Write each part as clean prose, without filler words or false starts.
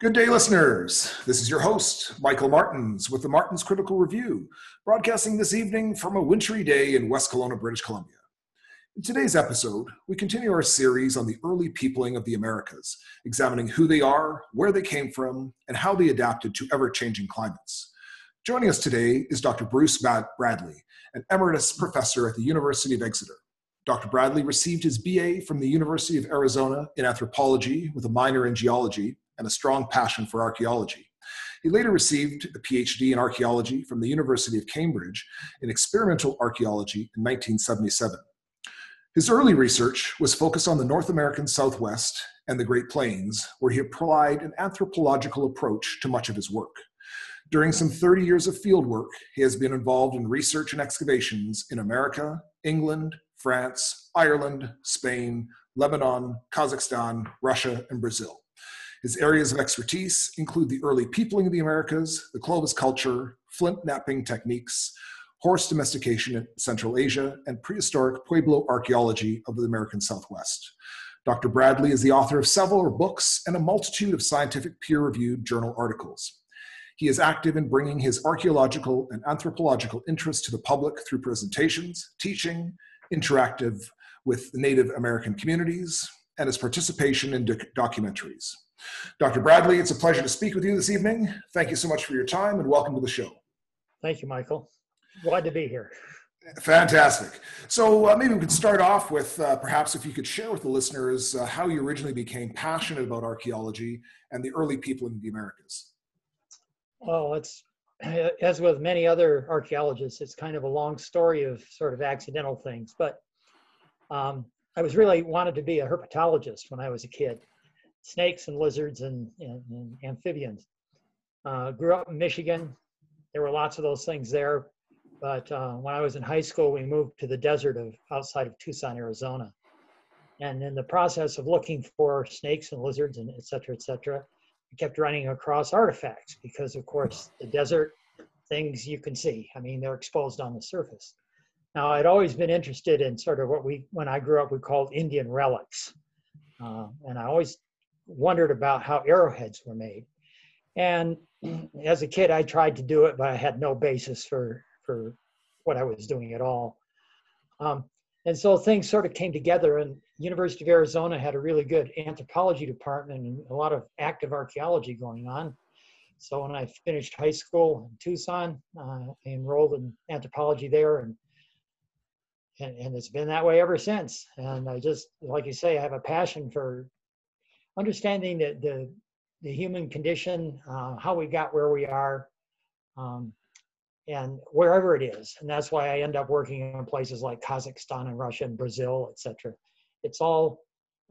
Good day, listeners. This is your host, Michael Martins, with the Martins Critical Review, broadcasting this evening from a wintry day in West Kelowna, British Columbia. In today's episode, we continue our series on the early peopling of the Americas, examining who they are, where they came from, and how they adapted to ever-changing climates. Joining us today is Dr. Bruce Bradley, an emeritus professor at the University of Exeter. Dr. Bradley received his BA from the University of Arizona in anthropology with a minor in geology and a strong passion for archaeology. He later received a PhD in archaeology from the University of Cambridge in experimental archaeology in 1977. His early research was focused on the North American Southwest and the Great Plains, where he applied an anthropological approach to much of his work. During some 30 years of field work, he has been involved in research and excavations in America, England, France, Ireland, Spain, Lebanon, Kazakhstan, Russia, and Brazil. His areas of expertise include the early peopling of the Americas, the Clovis culture, flintknapping techniques, horse domestication in Central Asia, and prehistoric Pueblo archaeology of the American Southwest. Dr. Bradley is the author of several books and a multitude of scientific peer-reviewed journal articles. He is active in bringing his archaeological and anthropological interests to the public through presentations, teaching, interactive with Native American communities, and his participation in documentaries. Dr. Bradley, it's a pleasure to speak with you this evening. Thank you so much for your time and welcome to the show. Thank you, Michael. Glad to be here. Fantastic. So maybe we could start off with perhaps if you could share with the listeners how you originally became passionate about archaeology and the early people in the Americas. Oh, it's, as with many other archaeologists, it's kind of a long story of sort of accidental things. But I was really wanted to be a herpetologist when I was a kid. Snakes and lizards and amphibians. Grew up in Michigan. There were lots of those things there. But when I was in high school, we moved to the desert outside of Tucson, Arizona. And in the process of looking for snakes and lizards and et cetera, I kept running across artifacts because, of course, the desert, things you can see. I mean, they're exposed on the surface. Now, I'd always been interested in sort of what when I grew up, we called Indian relics. And I always wondered about how arrowheads were made. And as a kid, I tried to do it, but I had no basis for what I was doing at all. And so things sort of came together, and University of Arizona had a really good anthropology department and a lot of active archaeology going on. So when I finished high school in Tucson, I enrolled in anthropology there, and it's been that way ever since. And I just, like you say, I have a passion for understanding the human condition, how we got where we are, and wherever it is. And that's why I end up working in places like Kazakhstan and Russia and Brazil, et cetera. It's all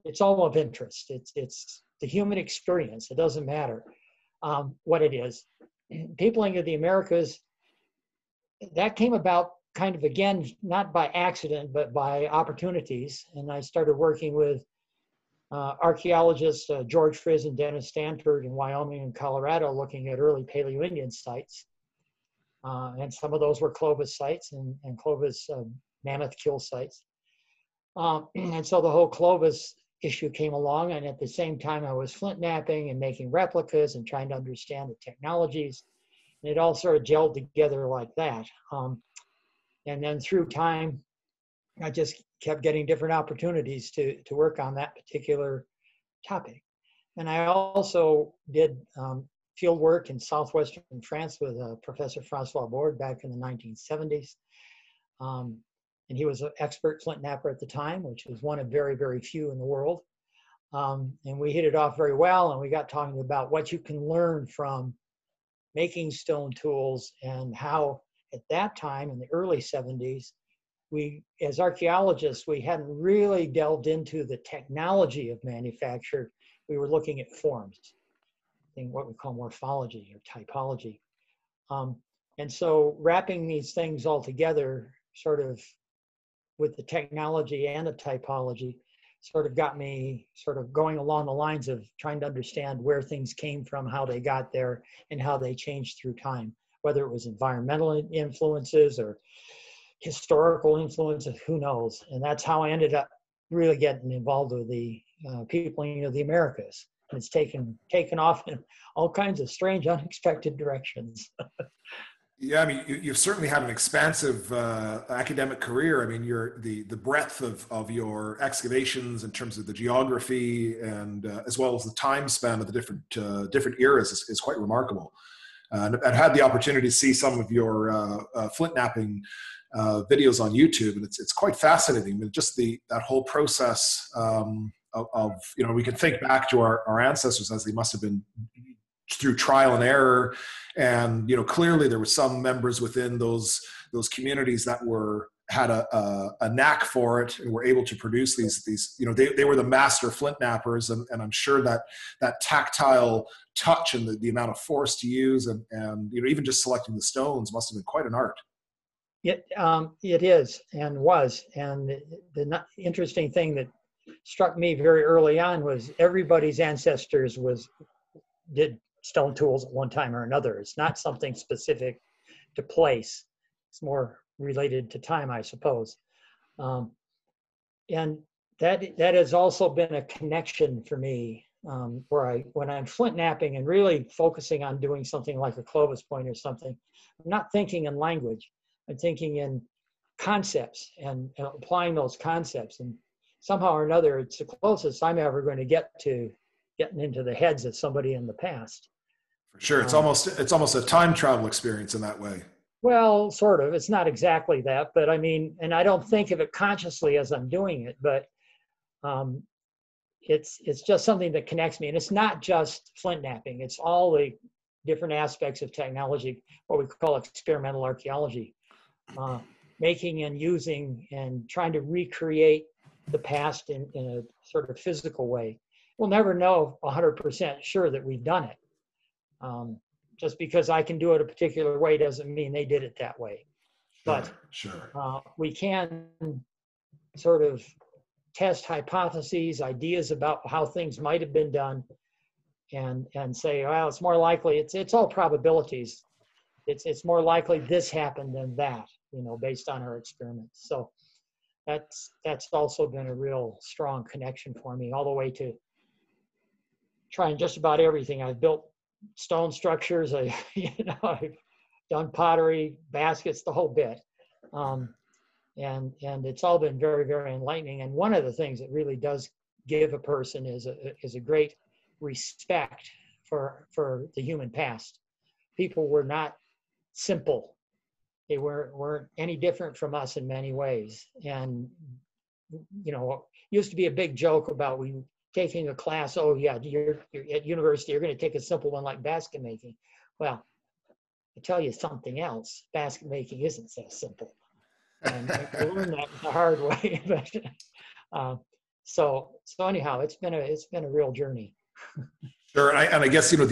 of interest. It's the human experience. It doesn't matter what it is. Peopling of the Americas, that came about kind of, again, not by accident, but by opportunities. And I started working with archaeologists George Friz and Dennis Stanford in Wyoming and Colorado looking at early Paleo-Indian sites. And some of those were Clovis sites and Clovis mammoth kill sites. And so the whole Clovis issue came along, and at the same time I was flintknapping and making replicas and trying to understand the technologies. And it all sort of gelled together like that. And then through time, I just kept getting different opportunities to work on that particular topic. And I also did field work in southwestern France with Professor Francois Bord back in the 1970s. And he was an expert flintknapper at the time, which was one of very, very few in the world. And we hit it off very well, and we got talking about what you can learn from making stone tools and how at that time in the early 70s, we, as archaeologists, we hadn't really delved into the technology of manufacture. We were looking at forms, what we call morphology or typology. And so wrapping these things all together, sort of with the technology and the typology, sort of got me sort of going along the lines of trying to understand where things came from, how they got there, and how they changed through time, whether it was environmental influences or historical influences, who knows. And that's how I ended up really getting involved with the peopling of the Americas. and it's taken off in all kinds of strange, unexpected directions. Yeah, I mean, you've certainly had an expansive academic career. I mean, the breadth of your excavations in terms of the geography and as well as the time span of the different eras is quite remarkable. And I've had the opportunity to see some of your flintknapping videos on YouTube, and it's quite fascinating. But just that whole process of you know, we can think back to our ancestors as they must have been through trial and error, and you know, clearly there were some members within those communities that had a knack for it and were able to produce these, you know, they were the master flintknappers, and I'm sure that tactile touch and the amount of force to use and you know, even just selecting the stones must have been quite an art. It is and was. And the interesting thing that struck me very early on was everybody's ancestors did stone tools at one time or another. It's not something specific to place. It's more related to time, I suppose. And that has also been a connection for me where when I'm flint knapping and really focusing on doing something like a Clovis point or something, I'm not thinking in language. I'm thinking in concepts and applying those concepts. And somehow or another, it's the closest I'm ever going to get to getting into the heads of somebody in the past. For sure. It's almost a time travel experience in that way. Well, sort of. It's not exactly that, but I mean, and I don't think of it consciously as I'm doing it, but it's just something that connects me. And it's not just flint knapping. It's all the different aspects of technology, what we call experimental archaeology. Making and using and trying to recreate the past in a sort of physical way. We'll never know 100% sure that we've done it. Just because I can do it a particular way doesn't mean they did it that way. But sure. We can sort of test hypotheses, ideas about how things might have been done and say, well, it's more likely, it's all probabilities. It's more likely this happened than that, you know, based on our experiments. So that's also been a real strong connection for me, all the way to trying just about everything. I've built stone structures, I've done pottery, baskets, the whole bit. And it's all been very, very enlightening. And one of the things that really does give a person is a great respect for the human past. People were not simple. They weren't any different from us in many ways. And, you know, it used to be a big joke about we taking a class, oh yeah, you're at university, you're gonna take a simple one like basket making. Well, I tell you something else, basket making isn't so simple. And I learned that the hard way. But, so anyhow, it's been a real journey. Sure, and I guess, you know,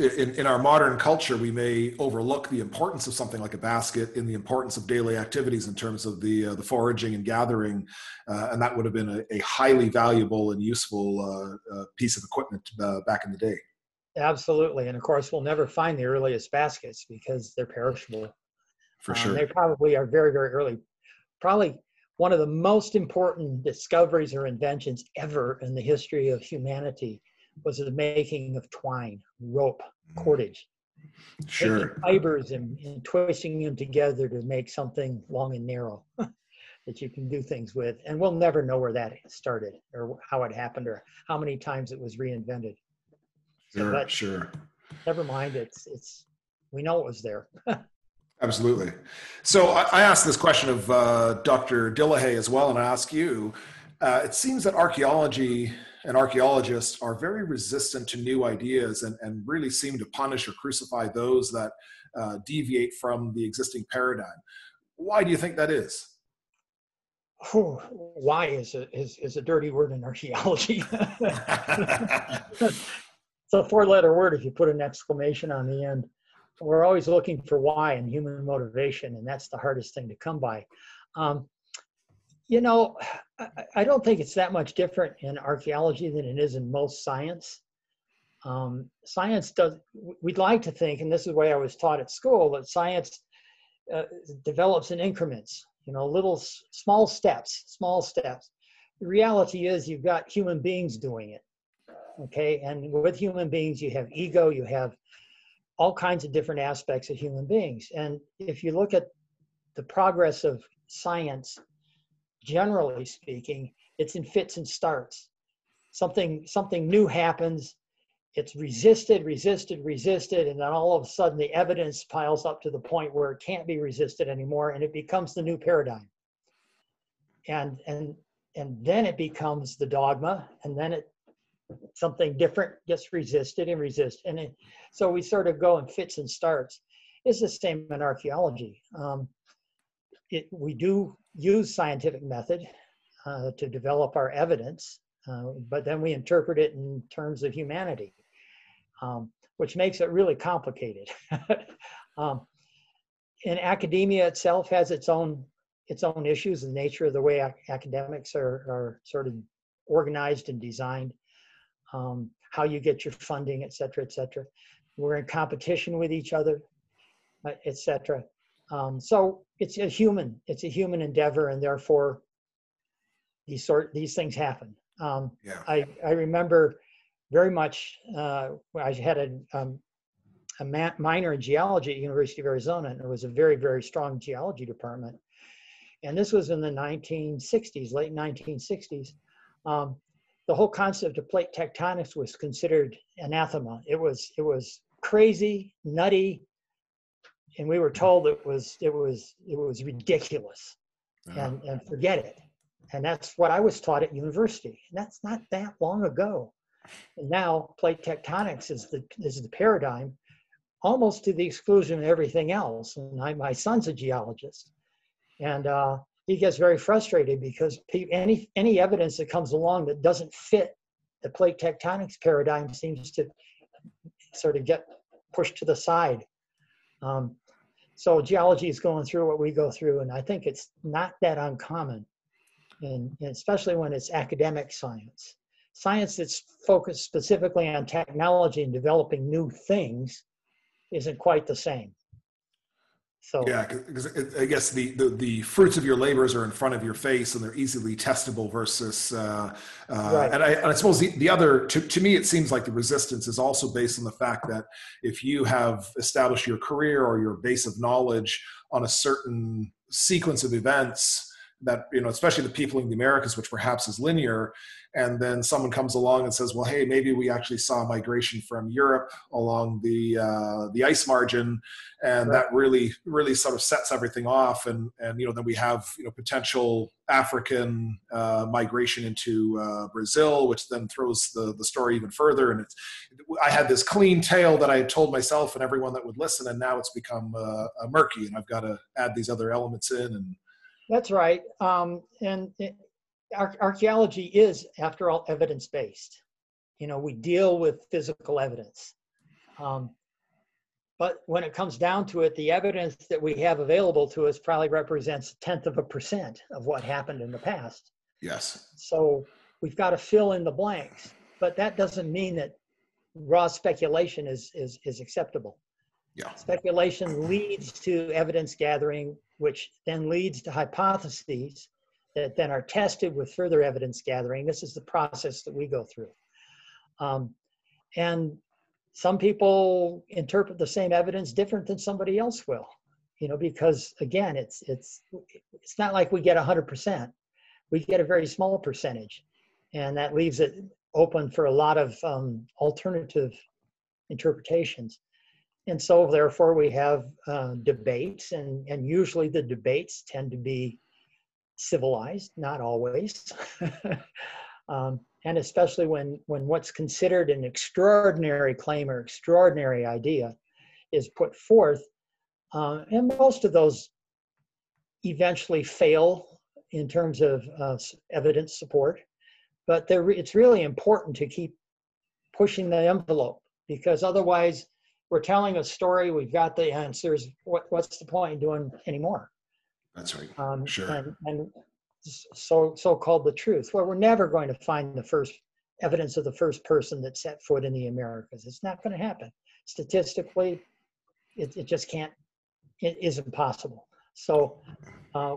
in our modern culture, we may overlook the importance of something like a basket in the importance of daily activities in terms of the foraging and gathering, and that would have been a highly valuable and useful piece of equipment back in the day. Absolutely, and of course, we'll never find the earliest baskets because they're perishable. For sure. They probably are very, very early. Probably one of the most important discoveries or inventions ever in the history of humanity was the making of twine, rope, cordage. Sure. Taking fibers and twisting them together to make something long and narrow that you can do things with. And we'll never know where that started or how it happened or how many times it was reinvented. Sure, so sure. Never mind, we know it was there. Absolutely. So I asked this question of Dr. Dillahay as well, and I ask you, it seems that archaeology and archaeologists are very resistant to new ideas and really seem to punish or crucify those that deviate from the existing paradigm. Why do you think that is? Oh, why is a dirty word in archaeology. It's a four-letter word if you put an exclamation on the end. We're always looking for why and human motivation, and that's the hardest thing to come by. You know, I don't think it's that much different in archaeology than it is in most science. Science we'd like to think, and this is the way I was taught at school, that science develops in increments, you know, little, small steps. The reality is you've got human beings doing it. okay? And with human beings, you have ego, you have all kinds of different aspects of human beings. And if you look at the progress of science, generally speaking, it's in fits and starts. Something new happens, it's resisted, and then all of a sudden the evidence piles up to the point where it can't be resisted anymore, and it becomes the new paradigm. And then it becomes the dogma, and then it something different gets resisted and resisted. And it, so we sort of go in fits and starts. It's the same in archaeology. We do use scientific method to develop our evidence, but then we interpret it in terms of humanity, which makes it really complicated. And academia itself has its own issues, the nature of the way academics are sort of organized and designed, how you get your funding, etc. We're in competition with each other, etc. So it's a human endeavor, and therefore these things happen. Yeah. I remember very much, I had a minor in geology at University of Arizona, and it was a very, very strong geology department. And this was in the 1960s, late 1960s. The whole concept of plate tectonics was considered anathema. It was crazy, nutty, and we were told it was ridiculous, and forget it. And that's what I was taught at university. And that's not that long ago. And now plate tectonics is the paradigm, almost to the exclusion of everything else. And my son's a geologist. And he gets very frustrated because any evidence that comes along that doesn't fit the plate tectonics paradigm seems to sort of get pushed to the side. So geology is going through what we go through, and I think it's not that uncommon, and especially when it's academic science. Science that's focused specifically on technology and developing new things isn't quite the same. So, yeah, because I guess the fruits of your labors are in front of your face, and they're easily testable versus, right. And I suppose the other, to me, it seems like the resistance is also based on the fact that if you have established your career or your base of knowledge on a certain sequence of events, that, you know, especially the people in the Americas, which perhaps is linear, and then someone comes along and says, well, hey, maybe we actually saw migration from Europe along the ice margin, and right. That really sort of sets everything off, and you know, then we have, you know, potential African migration into Brazil, which then throws the story even further. And it's, I had this clean tale that I had told myself and everyone that would listen, and now it's become murky, and I've got to add these other elements in. And that's right. Archaeology is, after all, evidence-based. You know, we deal with physical evidence. But when it comes down to it, the evidence that we have available to us probably represents 0.1% of what happened in the past. Yes. So we've got to fill in the blanks. But that doesn't mean that raw speculation is acceptable. Yeah. Speculation leads to evidence gathering, which then leads to hypotheses that then are tested with further evidence gathering. This is the process that we go through. And some people interpret the same evidence different than somebody else will, you know, because again, it's not like we get 100%. We get a very small percentage, and that leaves it open for a lot of alternative interpretations. And so therefore we have debates, and usually the debates tend to be civilized, not always. And especially when what's considered an extraordinary claim or extraordinary idea is put forth. And most of those eventually fail in terms of evidence support, but it's really important to keep pushing the envelope, because otherwise we're telling a story, we've got the answers, what's the point in doing anymore? That's right. Sure. And so-called the truth. Well, we're never going to find the first evidence of the first person that set foot in the Americas. It's not going to happen. Statistically, it just can't, it isn't possible. So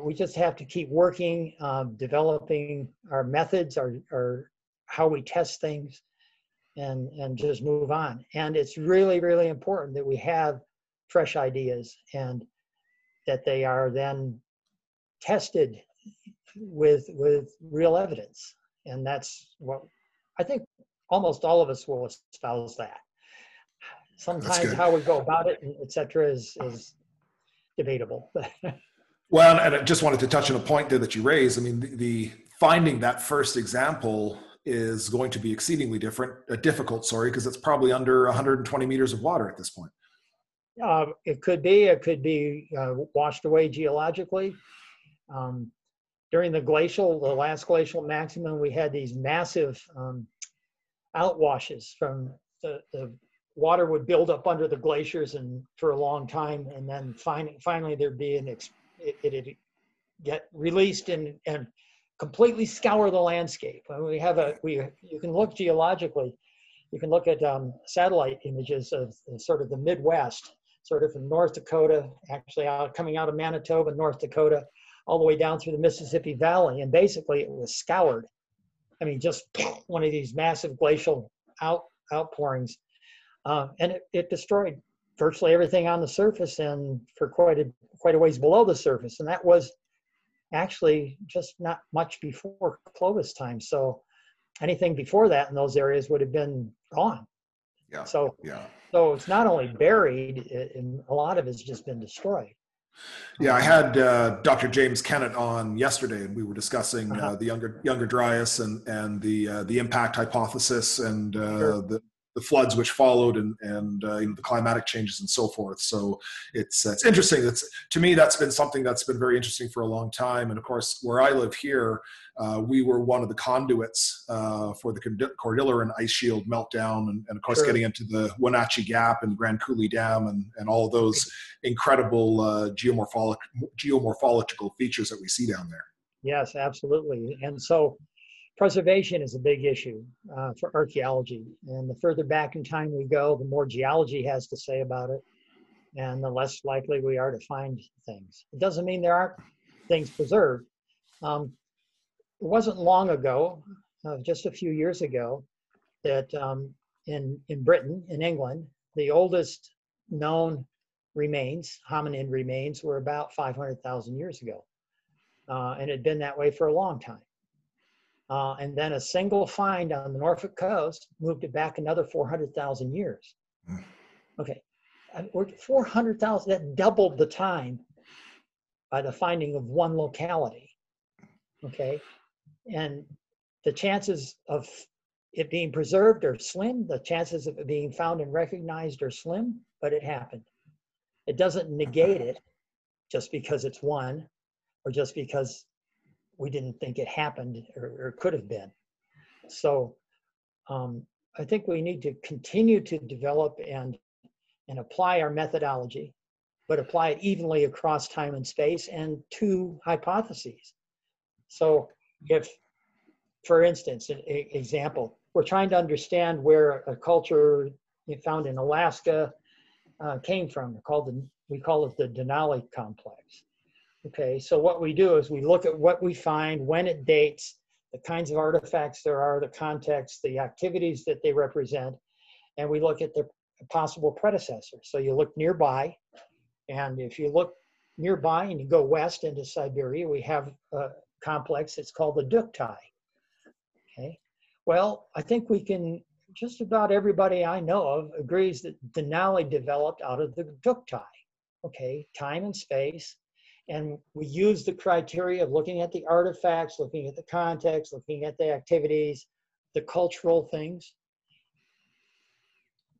we just have to keep working, developing our methods, our how we test things, and just move on. And it's really, really important that we have fresh ideas and that they are then tested with real evidence. And that's what I think almost all of us will espouse that. Sometimes how we go about it, et cetera, is debatable. Well, and I just wanted to touch on a point there that you raised. I mean, the finding that first example is going to be exceedingly difficult, because it's probably under 120 meters of water at this point. It could be washed away geologically. During the last glacial maximum, we had these massive outwashes from the water would build up under the glaciers and for a long time, and then finally there'd be it'd get released and completely scour the landscape. And you can look geologically, you can look at satellite images of sort of the Midwest, sort of from North Dakota, actually coming out of Manitoba, North Dakota, all the way down through the Mississippi Valley. And basically it was scoured. I mean, just one of these massive glacial outpourings. And it destroyed virtually everything on the surface and for quite a ways below the surface. And that was actually just not much before Clovis time. So anything before that in those areas would have been gone. Yeah. So it's not only buried, a lot of it's just been destroyed. Yeah, I had Dr. James Kennett on yesterday, and we were discussing the younger Dryas and the impact hypothesis and the floods which followed and the climatic changes and so forth. So it's interesting. To me, that's been something that's been very interesting for a long time. And of course, where I live here, we were one of the conduits for the Cordilleran ice shield meltdown and of course, getting into the Wenatchee Gap and Grand Coulee Dam and all those incredible geomorphological features that we see down there. Yes, absolutely. And so preservation is a big issue for archaeology. And the further back in time we go, the more geology has to say about it, and the less likely we are to find things. It doesn't mean there aren't things preserved. It wasn't long ago, just a few years ago, that in Britain, in England, the oldest known remains, hominin remains, were about 500,000 years ago. And it had been that way for a long time. And then a single find on the Norfolk coast moved it back another 400,000 years. Okay, 400,000, that doubled the time by the finding of one locality. Okay, and the chances of it being preserved are slim, the chances of it being found and recognized are slim, but it happened. It doesn't negate it just because it's one or just because we didn't think it happened or could have been. So I think we need to continue to develop and apply our methodology, but apply it evenly across time and space and to hypotheses. So if, for instance, an example, we're trying to understand where a culture found in Alaska came from, we call it the Denali complex. Okay, so what we do is we look at what we find, when it dates, the kinds of artifacts there are, the context, the activities that they represent, and we look at the possible predecessors. So you look nearby, and if you look nearby and you go west into Siberia, we have a complex, it's called the Dyuktai. Okay, well, I think we can, just about everybody I know of agrees that Denali developed out of the Dyuktai. Okay, time and space. And we use the criteria of looking at the artifacts, looking at the context, looking at the activities, the cultural things.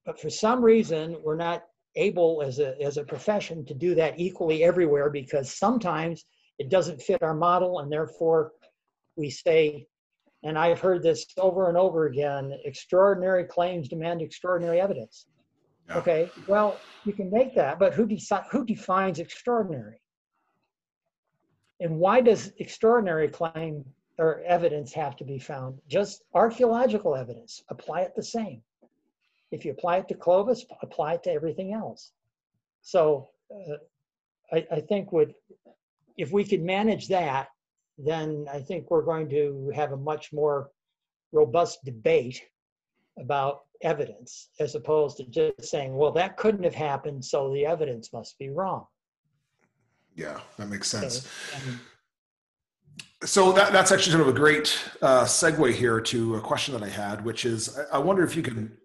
But for some reason, we're not able as a profession to do that equally everywhere, because sometimes it doesn't fit our model, and therefore we say, and I've heard this over and over again, extraordinary claims demand extraordinary evidence. Yeah. Okay, well, you can make that, but who defines extraordinary? And why does extraordinary claim or evidence have to be found? Just archaeological evidence. Apply it the same. If you apply it to Clovis, apply it to everything else. So I think if we could manage that, then I think we're going to have a much more robust debate about evidence, as opposed to just saying, well, that couldn't have happened, so the evidence must be wrong. Yeah, that makes sense. So that's actually sort of a great segue here to a question that I had, which is, I wonder if you can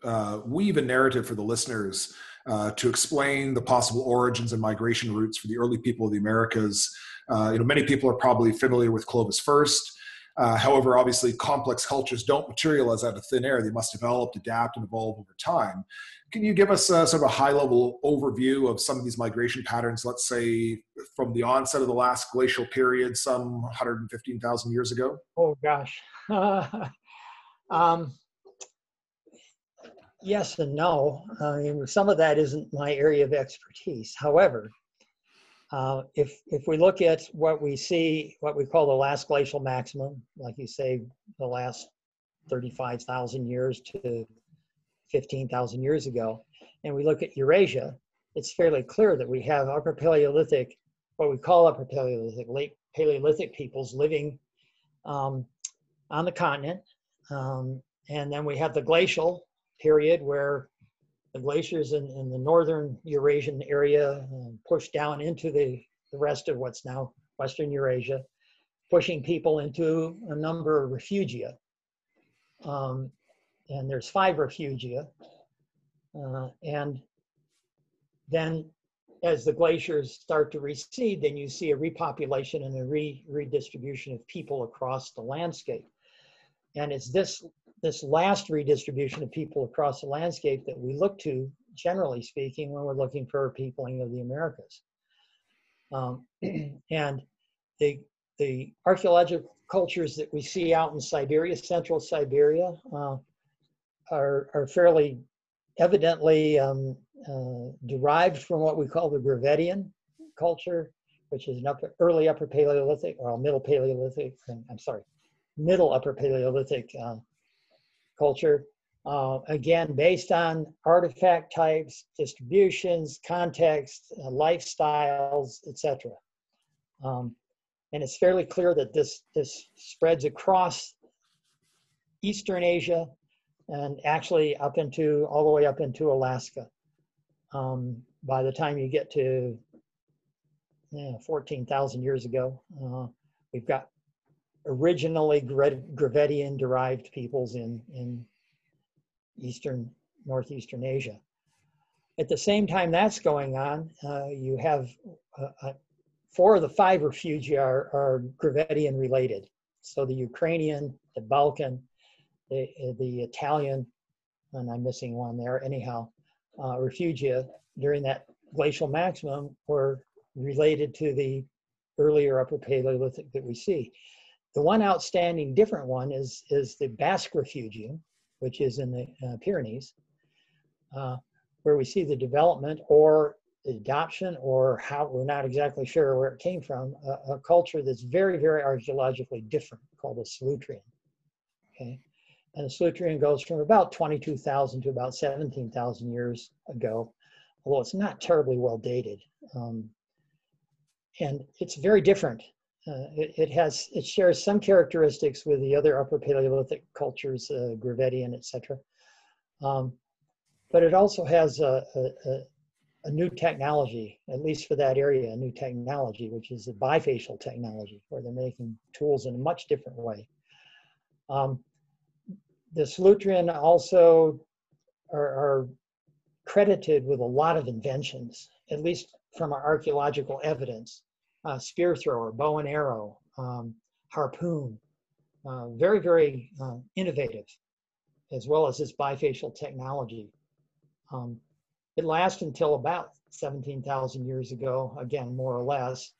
weave a narrative for the listeners to explain the possible origins and migration routes for the early people of the Americas. You know, many people are probably familiar with Clovis first. However, obviously, complex cultures don't materialize out of thin air. They must develop, adapt, and evolve over time. Can you give us a, sort of a high-level overview of some of these migration patterns, let's say, from the onset of the last glacial period, some 115,000 years ago? Oh, gosh. Yes and no. I mean, some of that isn't my area of expertise. However, if we look at what we see, what we call the last glacial maximum, like you say, the last 35,000 years to 15,000 years ago, and we look at Eurasia, it's fairly clear that we have Upper Paleolithic, what we call Upper Paleolithic, late Paleolithic peoples living on the continent. And then we have the glacial period where the glaciers in the northern Eurasian area pushed down into the rest of what's now Western Eurasia, pushing people into a number of refugia. And there's 5 refugia. And then as the glaciers start to recede, then you see a repopulation and a redistribution of people across the landscape. And it's this last redistribution of people across the landscape that we look to, generally speaking, when we're looking for peopling of the Americas. And the archaeological cultures that we see out in Siberia, central Siberia, are fairly evidently derived from what we call the Gravettian culture, which is an early Upper Paleolithic, or Middle Paleolithic, Middle Upper Paleolithic culture, again, based on artifact types, distributions, context, lifestyles, etc. And it's fairly clear that this spreads across Eastern Asia and actually all the way up into Alaska. By the time you get to 14,000 years ago, we've got originally Gravettian derived peoples in northeastern Asia. At the same time that's going on, you have 4 of the 5 refugia are Gravettian related. So the Ukrainian, the Balkan, the Italian, and I'm missing one there anyhow, refugia during that glacial maximum were related to the earlier Upper Paleolithic that we see. The one outstanding different one is the Basque refugium, which is in the Pyrenees, where we see the development or the adoption, or how, we're not exactly sure where it came from, a culture that's very, very archaeologically different called the Solutrean. Okay? And the Solutrean goes from about 22,000 to about 17,000 years ago, although it's not terribly well dated. And it's very different. It shares some characteristics with the other Upper Paleolithic cultures, Gravettian, etc. But it also has a new technology, at least for that area, a new technology, which is the bifacial technology, where they're making tools in a much different way. The Solutrean also are credited with a lot of inventions, at least from our archaeological evidence. Spear thrower, bow and arrow, harpoon, very, very innovative, as well as this bifacial technology. It lasts until about 17,000 years ago, again, more or less,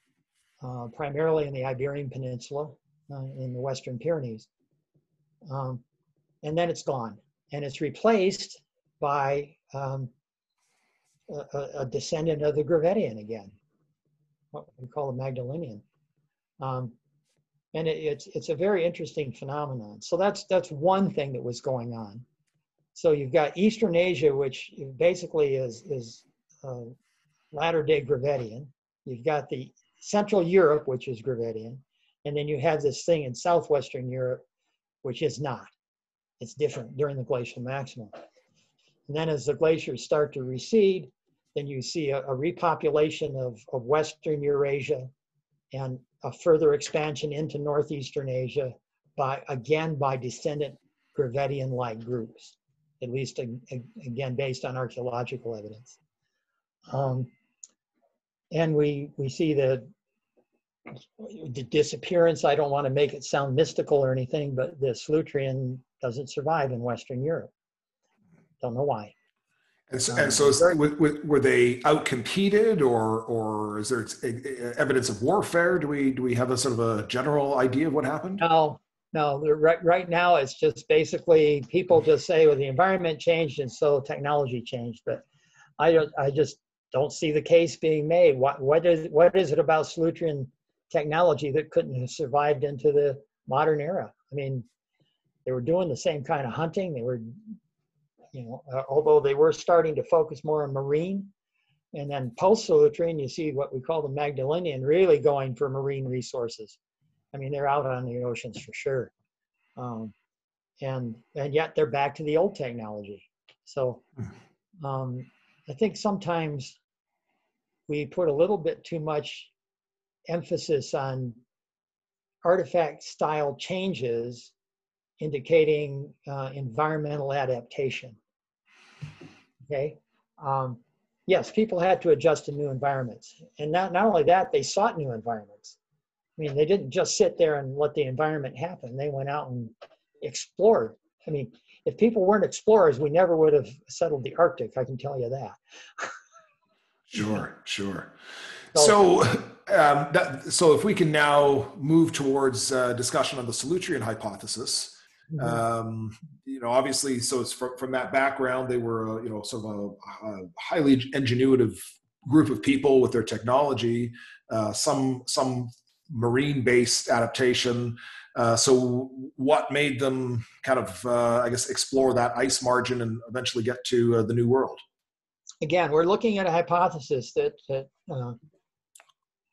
primarily in the Iberian Peninsula, in the Western Pyrenees. And then it's gone, and it's replaced by a descendant of the Gravettian again, what we call the Magdalenian. And it's a very interesting phenomenon. So that's one thing that was going on. So you've got Eastern Asia, which basically is latter-day Gravettian. You've got the Central Europe, which is Gravettian. And then you have this thing in Southwestern Europe, which is not. It's different during the glacial maximum. And then as the glaciers start to recede, then you see a repopulation of Western Eurasia and a further expansion into Northeastern Asia by descendant Gravettian-like groups, at least again based on archaeological evidence. And we see the disappearance. I don't want to make it sound mystical or anything, but the Solutrean doesn't survive in Western Europe. Don't know why. And so were they outcompeted, or is there evidence of warfare? Do we have a sort of a general idea of what happened? No. Right now, it's just basically people just say, well, the environment changed and so technology changed. But I just don't see the case being made. What is it about Solutrean technology that couldn't have survived into the modern era? I mean, they were doing the same kind of hunting. They were, you know, although they were starting to focus more on marine. And then post-Solutrean, you see what we call the Magdalenian really going for marine resources. I mean, they're out on the oceans for sure. And yet they're back to the old technology. So I think sometimes we put a little bit too much emphasis on artifact style changes indicating environmental adaptation. Okay. Yes, people had to adjust to new environments. And not only that, they sought new environments. I mean, they didn't just sit there and let the environment happen. They went out and explored. I mean, if people weren't explorers, we never would have settled the Arctic, I can tell you that. Sure. So if we can now move towards discussion on the Solutrean hypothesis, mm-hmm. You know, obviously, so it's from that background, they were, you know, sort of a highly ingenuitive group of people with their technology, some marine-based adaptation. So what made them kind of, I guess, explore that ice margin and eventually get to the New World? Again, we're looking at a hypothesis that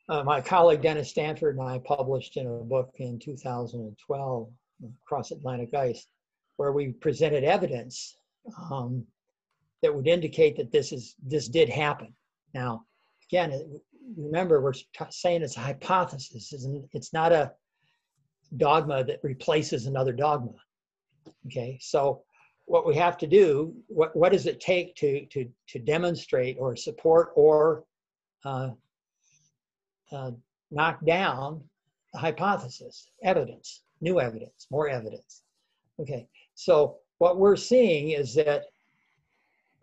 my colleague Dennis Stanford and I published in a book in 2012, Cross Atlantic Ice, where we presented evidence that would indicate that this did happen. Now, again, remember, we're saying it's a hypothesis, and it's not a dogma that replaces another dogma. Okay, so what we have to do, what does it take to demonstrate or support or knock down the hypothesis? Evidence, new evidence, more evidence. Okay, so what we're seeing is that,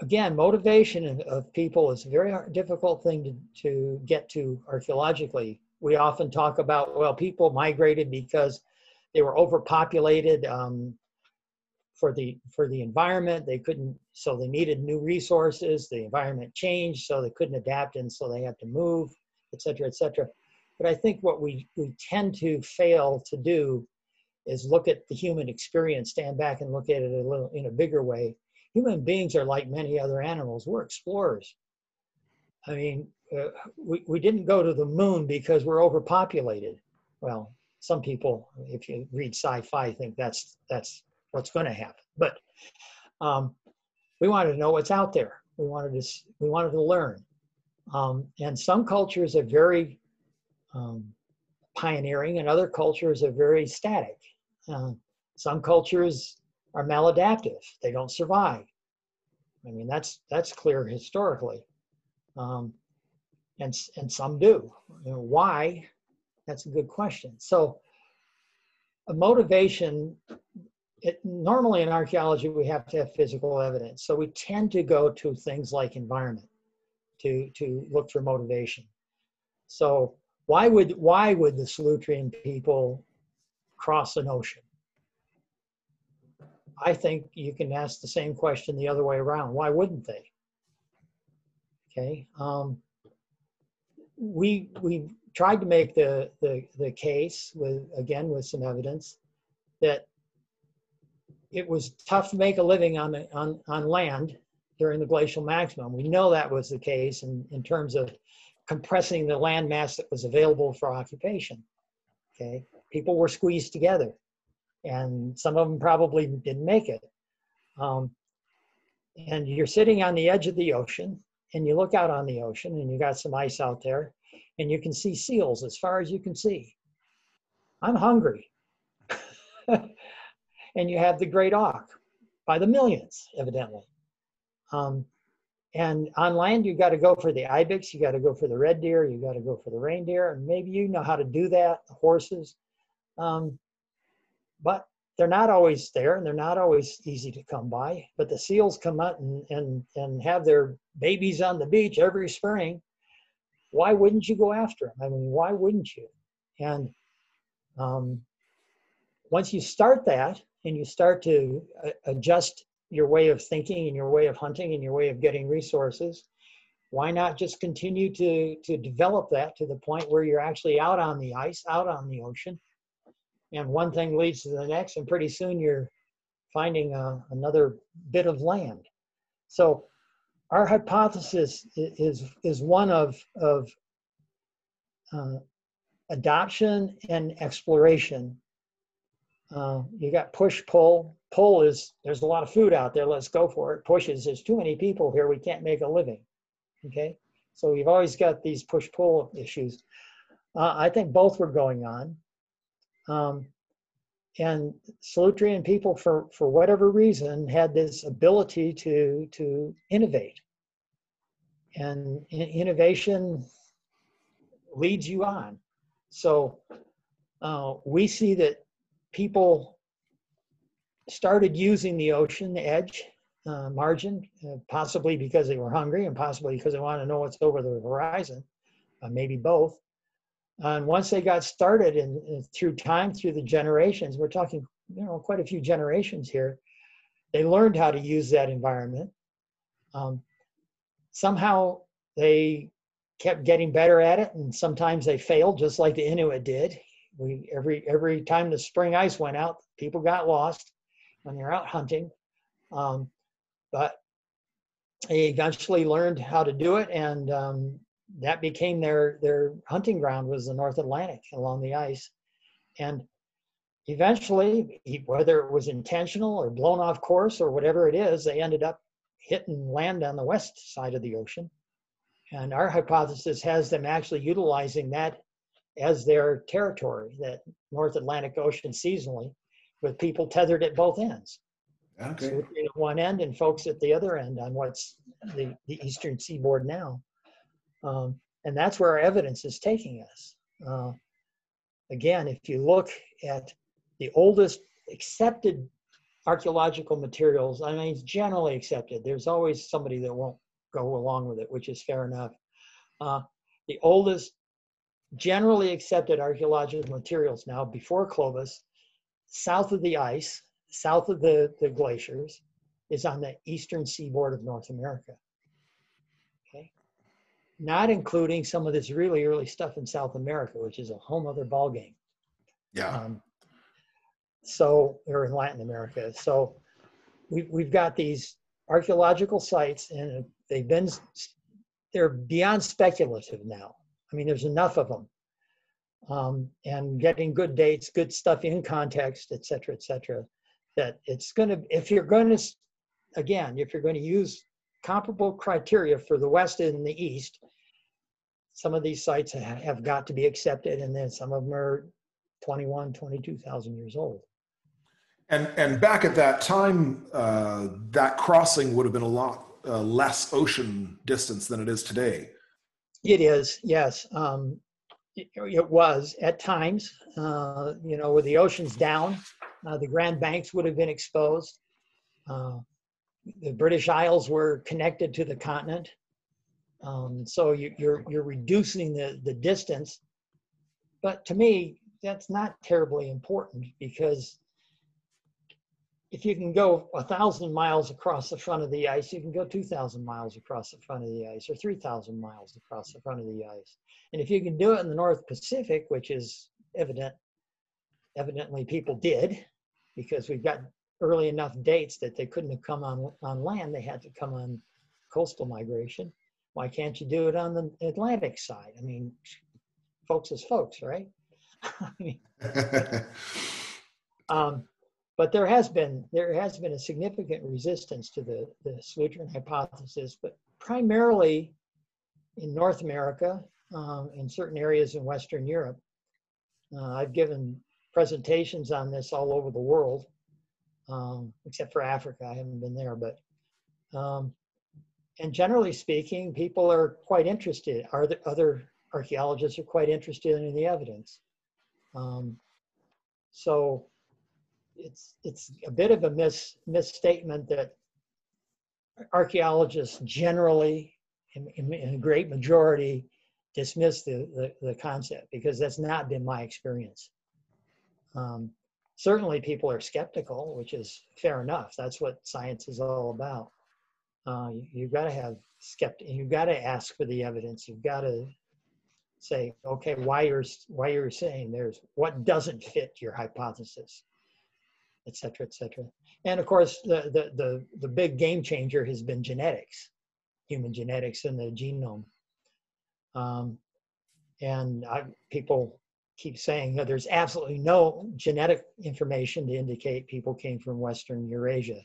again, motivation of people is a very difficult thing to get to archaeologically. We often talk about, well, people migrated because they were overpopulated for the environment. They couldn't, so they needed new resources. The environment changed, so they couldn't adapt, and so they had to move, et cetera, et cetera. But I think what we tend to fail to do is look at the human experience, stand back and look at it a little in a bigger way. Human beings are like many other animals. We're explorers. I mean, we didn't go to the moon because we're overpopulated. Well, some people, if you read sci-fi, think that's what's going to happen. But we wanted to know what's out there. We wanted to learn. And some cultures are very pioneering, and other cultures are very static. Some cultures are maladaptive; they don't survive. I mean, that's clear historically. And some do. You know, why? That's a good question. So a motivation, normally in archaeology, we have to have physical evidence. So we tend to go to things like environment to look for motivation. So why would the Solutrean people cross an ocean? I think you can ask the same question the other way around. Why wouldn't they? Okay. We tried to make the case with some evidence that it was tough to make a living on land during the glacial maximum. We know that was the case in terms of compressing the land mass that was available for occupation. Okay, people were squeezed together, and some of them probably didn't make it. and you're sitting on the edge of the ocean, and you look out on the ocean, and you got some ice out there, and you can see seals as far as you can see. I'm hungry. And you have the great auk by the millions, evidently. And on land, you got to go for the ibex, you got to go for the red deer, you got to go for the reindeer, and maybe you know how to do that, the horses. But they're not always there, and they're not always easy to come by. But the seals come out and have their babies on the beach every spring. Why wouldn't you go after them? I mean, why wouldn't you? And once you start that, and you start to adjust your way of thinking and your way of hunting and your way of getting resources, why not just continue to develop that to the point where you're actually out on the ice, out on the ocean, and one thing leads to the next, and pretty soon you're finding another bit of land. So our hypothesis is one of adoption and exploration. You got push, pull. Pull is, there's a lot of food out there, let's go for it. Push is, there's too many people here, we can't make a living, okay? So you've always got these push-pull issues. I think both were going on. And Solutrean people, for whatever reason, had this ability to innovate. And innovation leads you on. So we see that people started using the ocean edge margin, possibly because they were hungry and possibly because they wanted to know what's over the horizon, maybe both. And once they got started, and through time, through the generations, we're talking, you know, quite a few generations here, they learned how to use that environment. Somehow they kept getting better at it, and sometimes they failed, just like the Inuit did. Every time the spring ice went out, people got lost when they're out hunting, but they eventually learned how to do it, and that became their hunting ground, was the North Atlantic along the ice. And eventually, whether it was intentional or blown off course or whatever it is, they ended up hitting land on the west side of the ocean. And our hypothesis has them actually utilizing that as their territory, that North Atlantic Ocean seasonally, with people tethered at both ends. Okay. So at one end and folks at the other end on what's the eastern seaboard now. And that's where our evidence is taking us. Again, if you look at the oldest accepted archaeological materials, I mean, it's generally accepted. There's always somebody that won't go along with it, which is fair enough. The oldest generally accepted archaeological materials now, before Clovis, south of the ice, south of the glaciers, is on the eastern seaboard of North America, okay? Not including some of this really early stuff in South America, which is a whole other ballgame. Yeah. Or in Latin America. So we've got these archaeological sites, and they're beyond speculative now. I mean, there's enough of them. And getting good dates, good stuff in context, et cetera, that it's going to, if you're going to use comparable criteria for the West and the East, some of these sites have got to be accepted, and then some of them are 21, 22,000 years old. And back at that time, that crossing would have been a lot less ocean distance than it is today. It is, yes. It was at times, you know, with the oceans down, the Grand Banks would have been exposed. The British Isles were connected to the continent. So you're reducing the distance. But to me, that's not terribly important, because if you can go 1,000 miles across the front of the ice, you can go 2,000 miles across the front of the ice, or 3,000 miles across the front of the ice. And if you can do it in the North Pacific, which is evidently people did, because we've got early enough dates that they couldn't have come on land, they had to come on coastal migration. Why can't you do it on the Atlantic side? I mean, folks is folks, right? I mean, But there has been a significant resistance to the Solutrean hypothesis, but primarily in North America, in certain areas in Western Europe. I've given presentations on this all over the world, except for Africa. I haven't been there, but and generally speaking, people are quite interested. Other archaeologists are quite interested in the evidence. So it's a bit of a misstatement that archaeologists generally, in a great majority, dismiss the concept, because that's not been my experience. Certainly people are skeptical, which is fair enough. That's what science is all about. You've got to have skeptics. You've got to ask for the evidence. You've got to say, okay, why you're saying there's what doesn't fit your hypothesis, et cetera, et cetera. And of course, the big game changer has been genetics, human genetics and the genome. People keep saying that there's absolutely no genetic information to indicate people came from Western Eurasia.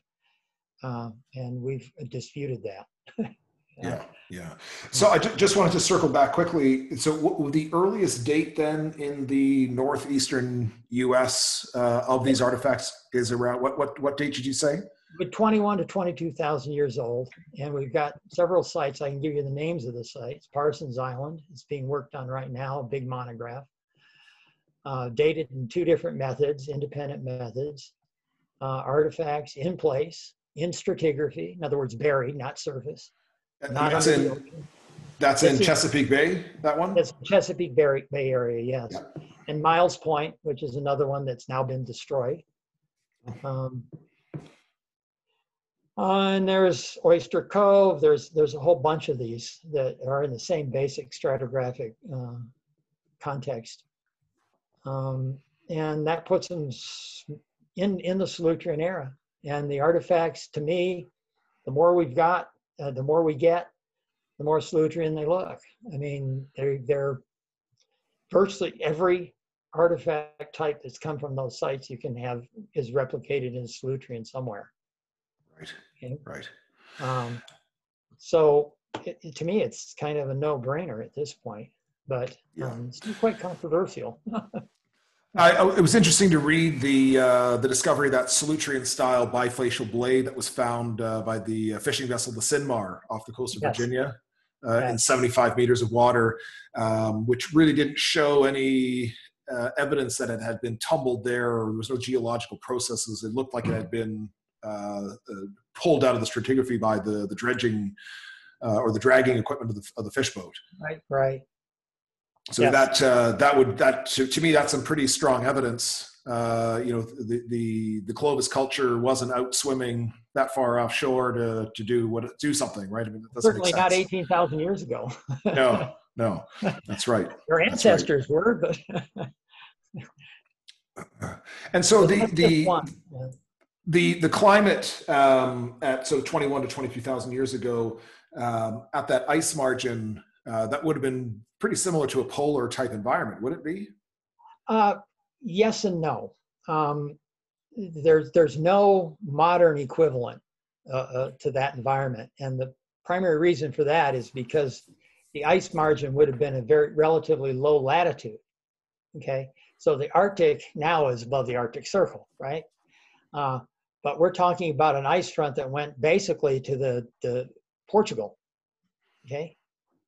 And we've disputed that. Yeah. So I just wanted to circle back quickly. So the earliest date then in the northeastern U.S. Of these artifacts is around, what date did you say? But 21 to 22,000 years old. And we've got several sites. I can give you the names of the sites. Parsons Island is being worked on right now, a big monograph. Dated in two different methods, independent methods. Artifacts in place, in stratigraphy, in other words, buried, not surface. That's in Chesapeake Bay, that one? That's Chesapeake Bay area, yes. Yeah. And Miles Point, which is another one that's now been destroyed. And there's Oyster Cove. There's a whole bunch of these that are in the same basic stratigraphic context. And that puts them in the Solutrean era. And the artifacts, to me, the more we've got, the more we get, the more Solutrean they look. I mean, they're virtually every artifact type that's come from those sites you can have is replicated in Solutrean somewhere. Right. Okay? Right. So to me, it's kind of a no-brainer at this point, but it's quite controversial. It was interesting to read the discovery of that Solutrean-style bifacial blade that was found by the fishing vessel, the Sinmar, off the coast of Virginia, in 75 meters of water, which really didn't show any evidence that it had been tumbled there, or there was no geological processes. It looked like it had been pulled out of the stratigraphy by the dredging or the dragging equipment of the fish boat. Right. So to me, that's some pretty strong evidence. The Clovis culture wasn't out swimming that far offshore to do something, right? I mean, that doesn't make sense. Certainly not 18,000 years ago. No, that's right. Your ancestors were, but and so the climate at so 21 to 22,000 years ago at that ice margin. That would have been pretty similar to a polar type environment, would it be? Yes and no. There's no modern equivalent to that environment, and the primary reason for that is because the ice margin would have been a very relatively low latitude. Okay, so the Arctic now is above the Arctic Circle, right? But we're talking about an ice front that went basically to the Portugal. Okay.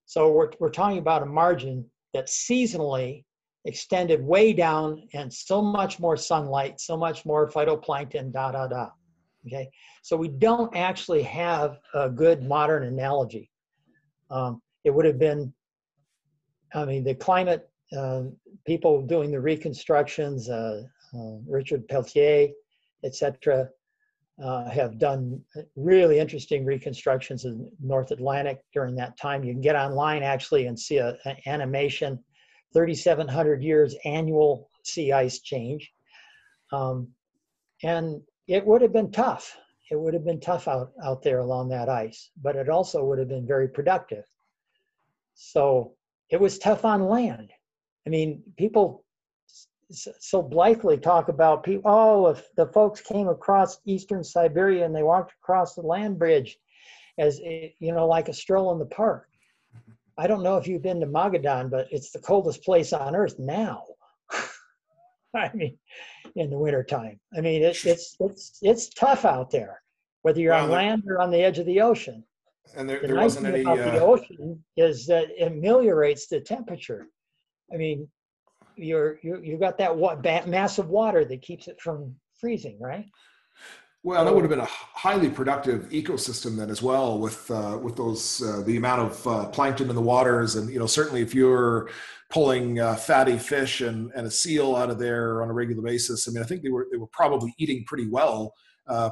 So we're talking about a margin that seasonally extended way down, and so much more sunlight, so much more phytoplankton, okay? So we don't actually have a good modern analogy. It would have been, I mean, the climate, people doing the reconstructions, Richard Peltier, et cetera, have done really interesting reconstructions in North Atlantic during that time. You can get online actually and see an animation, 3,700 years annual sea ice change. And it would have been tough. It would have been tough out there along that ice, but it also would have been very productive. So it was tough on land. I mean, people so blithely talk about people, oh, if the folks came across eastern Siberia and they walked across the land bridge as, you know, like a stroll in the park. I don't know if you've been to Magadan, but it's the coldest place on earth now. I mean, in the wintertime. I mean, it's tough out there, whether you're on land or on the edge of the ocean. And there wasn't any... The nice thing about the ocean is that it ameliorates the temperature. I mean, you've got that mass of water that keeps it from freezing, right? Well, that would have been a highly productive ecosystem then as well, with those the amount of plankton in the waters, and you know, certainly if you're pulling fatty fish and a seal out of there on a regular basis, I mean, I think they were probably eating pretty well,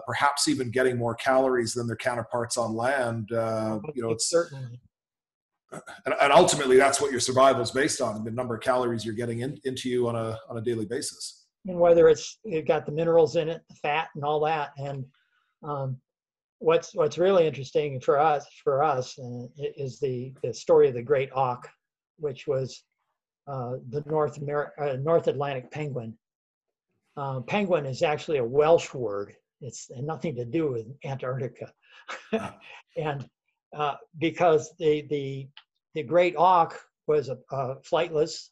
perhaps even getting more calories than their counterparts on land. You know, it's certainly, and ultimately that's what your survival is based on, the number of calories you're getting into you on a daily basis. And whether it's got the minerals in it, the fat and all that. And what's really interesting for us is the story of the great auk, which was the North Atlantic penguin. Penguin is actually a Welsh word. It's nothing to do with Antarctica. And because the great auk was a flightless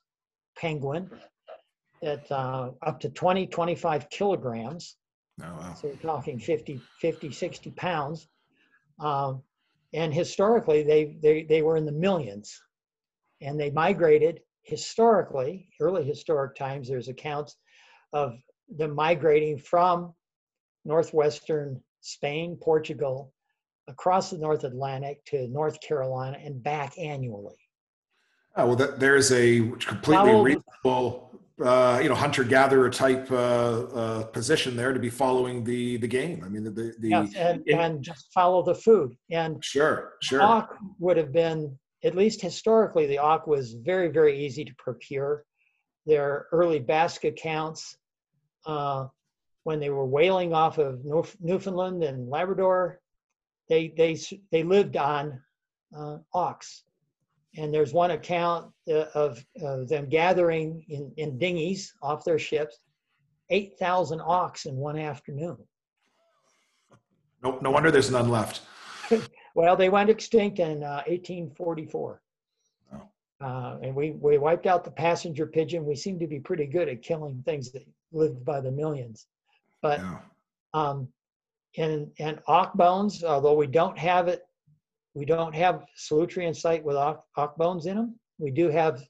penguin at up to 20, 25 kilograms. Oh, wow. So we're talking 50, 60 pounds. And historically, they were in the millions. And they migrated historically, early historic times, there's accounts of them migrating from northwestern Spain, Portugal, across the North Atlantic to North Carolina and back annually. Oh, well, there's a completely reasonable... you know, hunter-gatherer type position there to be following the game. I mean, yes, and just follow the food. And sure. Auk would have been, at least historically, the auk was very, very easy to procure. Their early Basque accounts, when they were whaling off of Newfoundland and Labrador, they lived on auks. And there's one account of them gathering in dinghies off their ships, 8,000 auks in one afternoon. No wonder there's none left. Well, they went extinct in 1844. Oh. And we wiped out the passenger pigeon. We seem to be pretty good at killing things that lived by the millions. But and auk bones, although we don't have it, we don't have Solutrean site with auk bones in them. We do have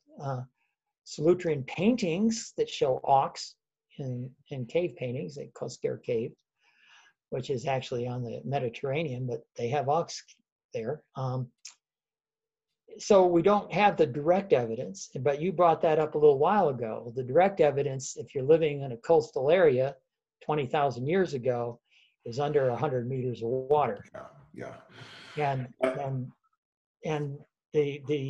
Solutrean paintings that show auks in cave paintings at Kosker Cave, which is actually on the Mediterranean, but they have auks there. So we don't have the direct evidence, but you brought that up a little while ago. The direct evidence, if you're living in a coastal area 20,000 years ago, is under 100 meters of water. Yeah. And the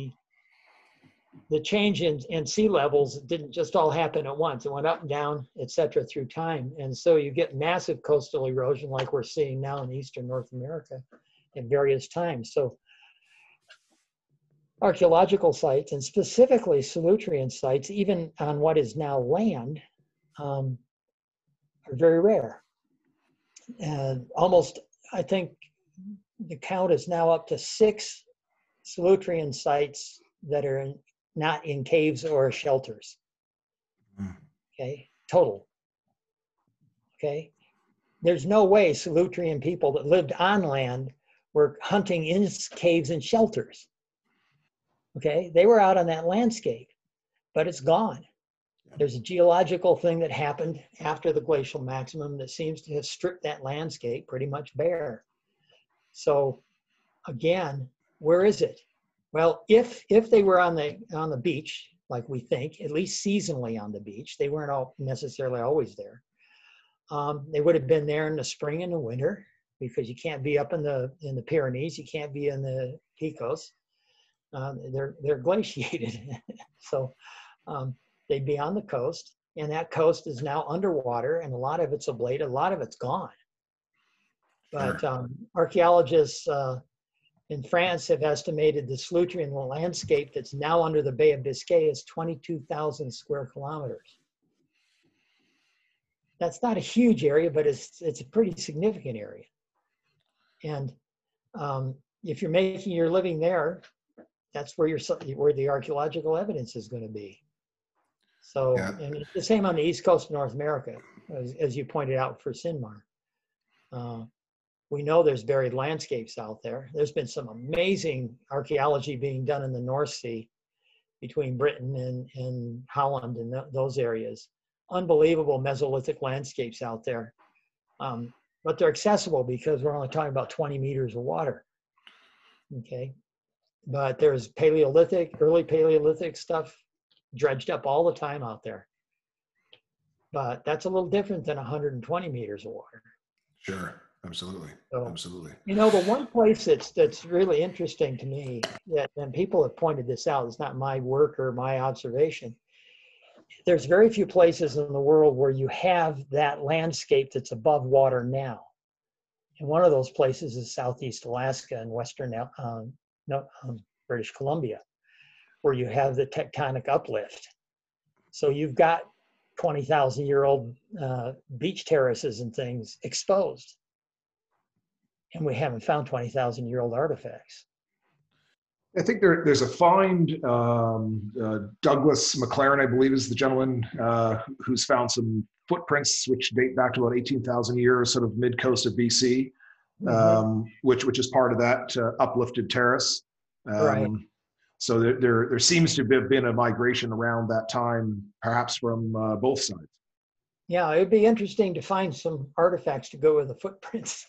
change in sea levels didn't just all happen at once. It went up and down, et cetera, through time. And so you get massive coastal erosion like we're seeing now in eastern North America at various times. So archaeological sites, and specifically Solutrean sites, even on what is now land, are very rare. Almost, I think, the count is now up to 6 Solutrean sites that are not in caves or shelters. Okay, total. Okay, there's no way Solutrean people that lived on land were hunting in caves and shelters. Okay, they were out on that landscape, but it's gone. There's a geological thing that happened after the glacial maximum that seems to have stripped that landscape pretty much bare. So again, where is it? Well, if they were on the beach, like we think, at least seasonally on the beach, they weren't all necessarily always there. They would have been there in the spring and the winter, because you can't be up in the Pyrenees, you can't be in the Picos. They're glaciated. So they'd be on the coast, and that coast is now underwater, and a lot of it's ablated, a lot of it's gone. But archaeologists in France have estimated the Solutrean landscape that's now under the Bay of Biscay is 22,000 square kilometers. That's not a huge area, but it's a pretty significant area. And if you're making your living there, that's where the archaeological evidence is going to be. So, yeah. And it's the same on the East Coast of North America, as you pointed out for Sinmar. We know there's buried landscapes out there. There's been some amazing archaeology being done in the North Sea between Britain and Holland and those areas. Unbelievable Mesolithic landscapes out there. But they're accessible because we're only talking about 20 meters of water, okay? But there's Paleolithic, early Paleolithic stuff dredged up all the time out there. But that's a little different than 120 meters of water. Sure, absolutely, so, absolutely. You know, the one place that's really interesting to me, and people have pointed this out, it's not my work or my observation, there's very few places in the world where you have that landscape that's above water now. And one of those places is Southeast Alaska and Western British Columbia, where you have the tectonic uplift. So you've got 20,000-year-old beach terraces and things exposed. And we haven't found 20,000-year-old artifacts. I think there's a find, Douglas McLaren, I believe is the gentleman who's found some footprints which date back to about 18,000 years, sort of mid-coast of BC, which is part of that uplifted terrace. Right. So there seems to have been a migration around that time, perhaps from both sides. Yeah, it would be interesting to find some artifacts to go with the footprints.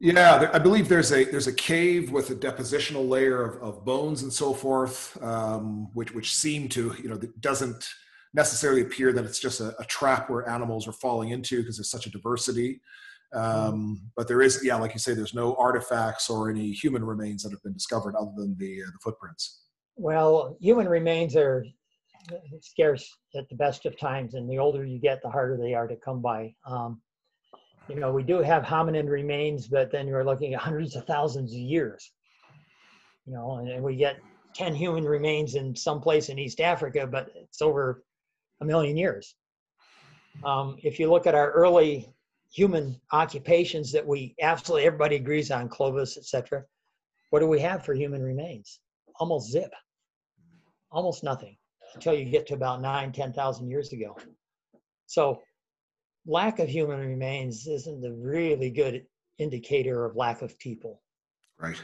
Yeah, I believe there's a cave with a depositional layer of bones and so forth, which seem to, you know, that doesn't necessarily appear that it's just a trap where animals are falling into because there's such a diversity. But there is, yeah, like you say, there's no artifacts or any human remains that have been discovered other than the footprints. Well, human remains are scarce at the best of times, and the older you get, the harder they are to come by. You know, we do have hominin remains, but then you're looking at hundreds of thousands of years, you know, and we get 10 human remains in some place in East Africa, but it's over 1 million years. If you look at our early human occupations that we absolutely, everybody agrees on, Clovis, etc., what do we have for human remains? Almost zip, almost nothing, until you get to about 9,000 to 10,000 years ago. So lack of human remains isn't a really good indicator of lack of people. Right.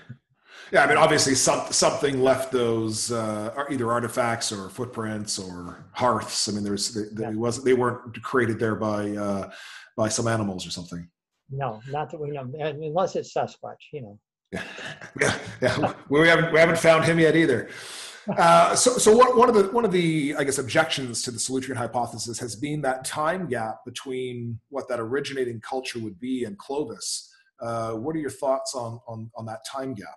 Yeah, I mean, obviously something left those either artifacts or footprints or hearths. I mean, they weren't created there by some animals or something. No, not that we know, unless it's Sasquatch, you know. Yeah. We haven't found him yet either. So one of the I guess objections to the Solutrean hypothesis has been that time gap between what that originating culture would be and Clovis. What are your thoughts on that time gap?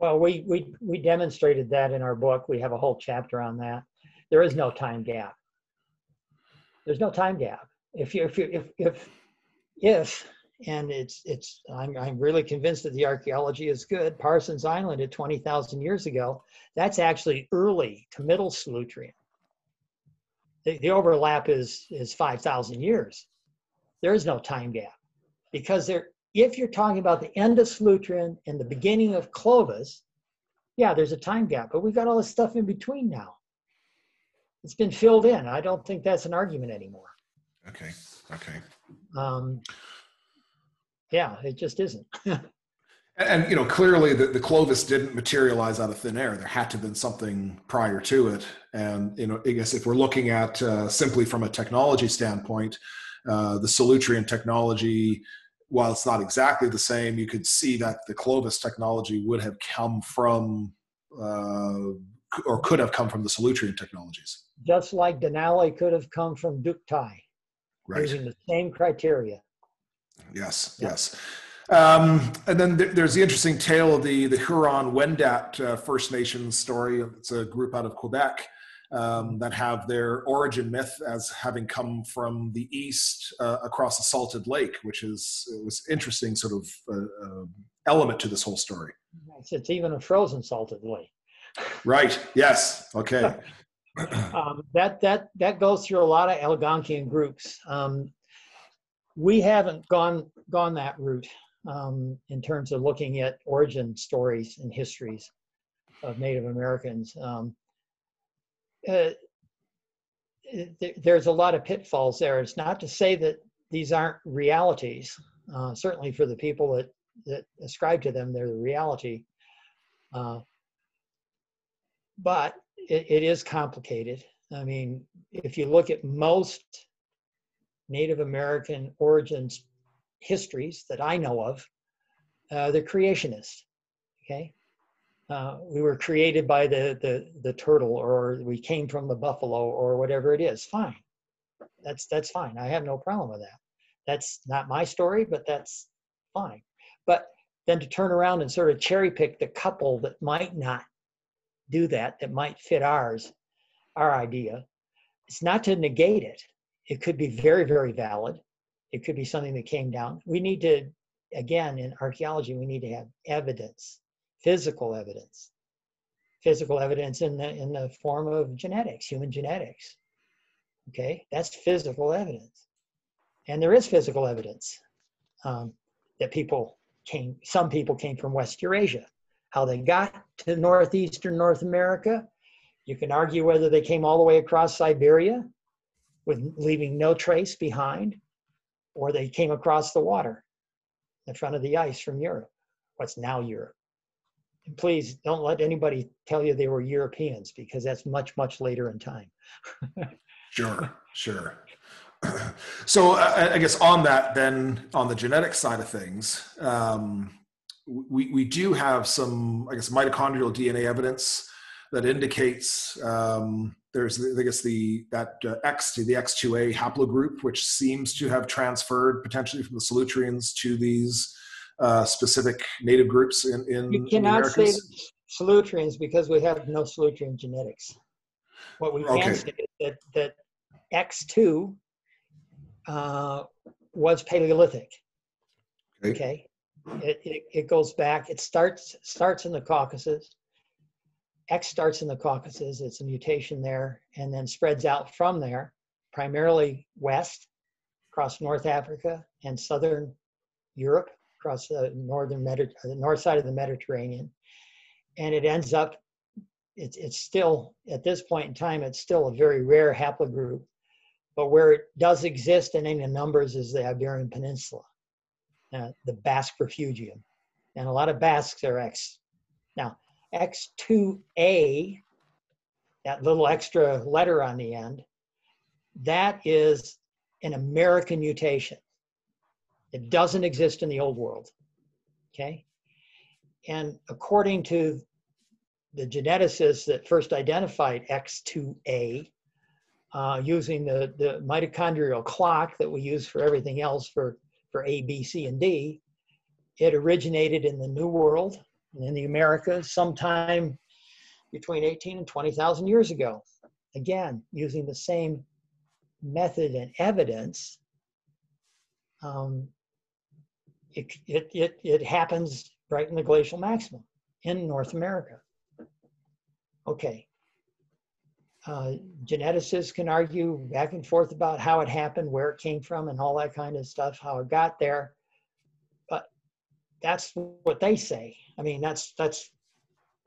Well, we demonstrated that in our book. We have a whole chapter on that. There is no time gap. There's no time gap. If and I'm really convinced that the archaeology is good. Parsons Island at 20,000 years ago, that's actually early to middle Solutrean. The overlap is 5,000 years. There is no time gap, because if you're talking about the end of Solutrean and the beginning of Clovis, yeah, there's a time gap, but we've got all this stuff in between now. It's been filled in. I don't think that's an argument anymore. Okay. Yeah, it just isn't. And, you know, clearly the Clovis didn't materialize out of thin air. There had to have been something prior to it. And, you know, I guess if we're looking at simply from a technology standpoint, the Solutrean technology, while it's not exactly the same, you could see that the Clovis technology would have come from, or could have come from the Solutrean technologies. Just like Denali could have come from Dyuktai, right, using the same criteria. Yes. And then there's the interesting tale of the Huron-Wendat First Nations story. It's a group out of Quebec that have their origin myth as having come from the east across the Salted Lake, which was interesting sort of element to this whole story. It's even a frozen Salted Lake. Right. Yes. Okay. That goes through a lot of Algonquian groups. We haven't gone that route in terms of looking at origin stories and histories of Native Americans. There's a lot of pitfalls there. It's not to say that these aren't realities. Certainly for the people that ascribe to them, they're the reality. But it is complicated. I mean, if you look at most Native American origins histories that I know of, they're creationist, okay? We were created by the turtle, or we came from the buffalo, or whatever it is. Fine, that's fine. I have no problem with that. That's not my story, but that's fine. But then to turn around and sort of cherry pick the couple that might not do that, that might fit our idea, it's not to negate it. It could be very, very valid. It could be something that came down. We need to, again, in archaeology, we need to have evidence, physical evidence in the form of genetics, human genetics. Okay, that's physical evidence. And there is physical evidence that some people came from West Eurasia. How they got to northeastern North America, you can argue whether they came all the way across Siberia with leaving no trace behind, or they came across the water in front of the ice from Europe, what's now Europe. And please don't let anybody tell you they were Europeans, because that's much, much later in time. Sure, sure. So I guess on that then, on the genetic side of things, we do have some, I guess, mitochondrial DNA evidence that indicates the X2A haplogroup, which seems to have transferred potentially from the Solutreans to these specific native groups in You cannot say Solutreans, because we have no Solutrean genetics. What we can say is that X2 was Paleolithic. Okay. It goes back. It starts in the Caucasus. X starts in the Caucasus. It's a mutation there, and then spreads out from there, primarily west, across North Africa and southern Europe, across the north side of the Mediterranean, and it ends up. It's still, at this point in time, it's still a very rare haplogroup, but where it does exist in any numbers is the Iberian Peninsula, the Basque refugium, and a lot of Basques are X. Now, X2A, that little extra letter on the end, that is an American mutation. It doesn't exist in the old world, okay? And according to the geneticists that first identified X2A, using the mitochondrial clock that we use for everything else for A, B, C, and D, it originated in the New World, in the Americas, sometime between 18 and 20,000 years ago. Again, using the same method and evidence, it happens right in the glacial maximum in North America. Okay, geneticists can argue back and forth about how it happened, where it came from, and all that kind of stuff, how it got there. That's what they say. I mean, that's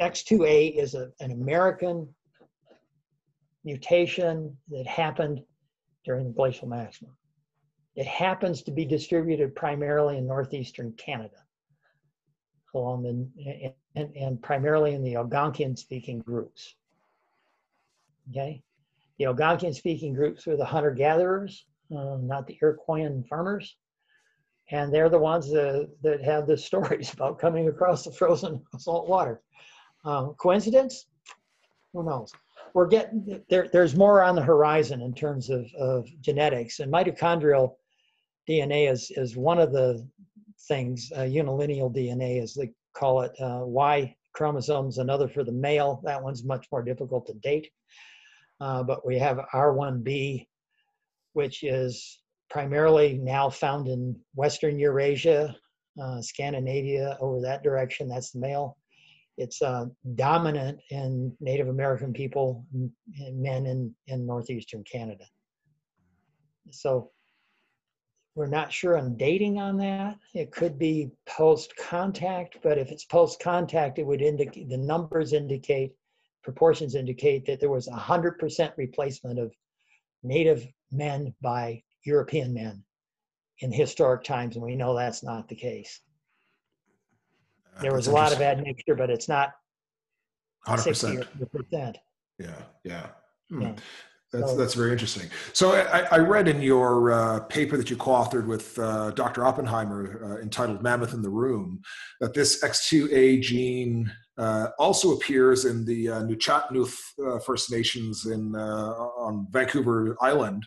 X2A is an American mutation that happened during the glacial maximum. It happens to be distributed primarily in northeastern Canada, along and primarily in the Algonquian-speaking groups. Okay, the Algonquian-speaking groups were the hunter-gatherers, not the Iroquoian farmers. And they're the ones that have the stories about coming across the frozen salt water. Coincidence? Who knows? We're getting there. There's more on the horizon in terms of genetics, and mitochondrial DNA is one of the things. Unilineal DNA, as they call it. Y chromosome's another for the male. That one's much more difficult to date. But we have R1b, which is primarily now found in Western Eurasia, Scandinavia, over that direction. That's the male. It's dominant in Native American people, men in northeastern Canada. So We're not sure on dating on that. It could be post-contact, but if it's post-contact, it would indicate, the numbers indicate, proportions indicate that there was 100% replacement of native men by European men in historic times, and we know that's not the case. There was a lot of admixture, but it's not 100%. Yeah. Hmm. That's very interesting. So I read in your paper that you co-authored with Dr. Oppenheimer entitled Mammoth in the Room that this X2A gene also appears in the Nuchatnuth First Nations in on Vancouver Island.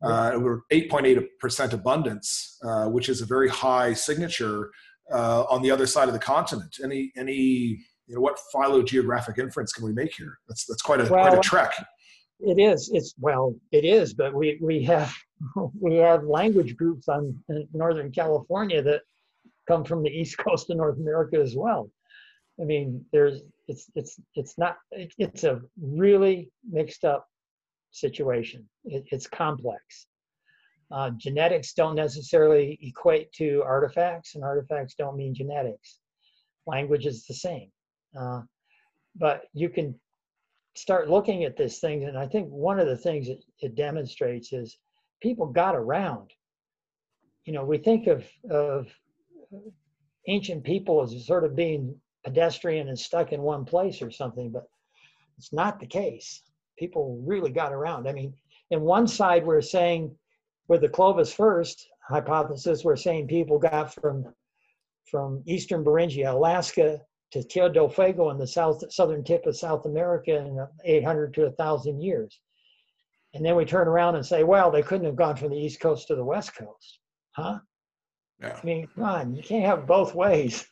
We're 8.8% abundance, which is a very high signature on the other side of the continent. Any you know, what phylogeographic inference can we make here? That's quite a trek. It is. It is. But we have language groups on in Northern California that come from the East Coast of North America as well. I mean, it's a really mixed up situation. It's complex. Genetics don't necessarily equate to artifacts, and artifacts don't mean genetics. Language is the same, but you can start looking at this thing, and I think one of the things it demonstrates is people got around. You know, we think of ancient people as sort of being pedestrian and stuck in one place or something, but it's not the case. People really got around. I mean, in one side we're saying, with the Clovis first hypothesis, we're saying people got from eastern Beringia, Alaska, to Tierra del Fuego in the southern tip of South America in 800 to 1,000 years. And then we turn around and say, well, they couldn't have gone from the East Coast to the West Coast. Huh? Yeah. I mean, come on, you can't have both ways.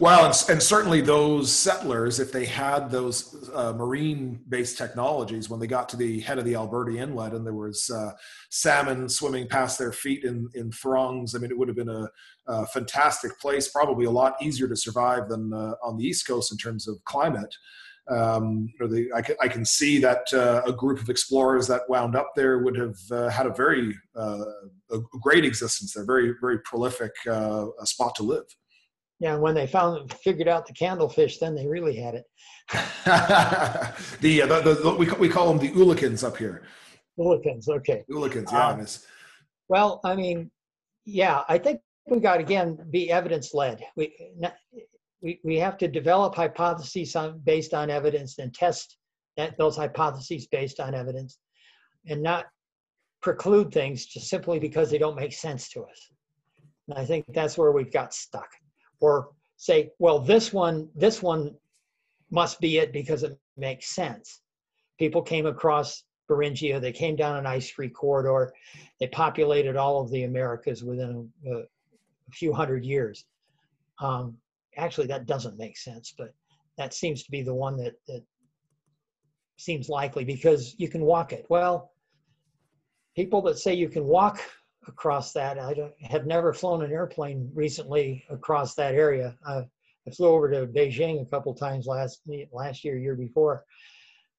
Well, and certainly those settlers, if they had those marine-based technologies, when they got to the head of the Alberta Inlet and there was salmon swimming past their feet in throngs, I mean, it would have been a fantastic place, probably a lot easier to survive than on the East Coast in terms of climate. I can see that a group of explorers that wound up there would have had a very a great existence there, very, very prolific spot to live. Yeah, when they figured out the candlefish, then they really had it. We call them the Ulikins up here. Ulikins, okay. Ulikins, yeah. Well, I mean, yeah, I think we got, again, be evidence-led. We have to develop hypotheses based on evidence and test those hypotheses based on evidence and not preclude things just simply because they don't make sense to us. And I think that's where we've got stuck. Or say, well, this one must be it because it makes sense. People came across Beringia, they came down an ice-free corridor, they populated all of the Americas within a few hundred years. Actually, that doesn't make sense, but that seems to be the one that seems likely because you can walk it. Well, people that say you can walk across that, I have never flown an airplane recently across that area. I flew over to Beijing a couple times year before,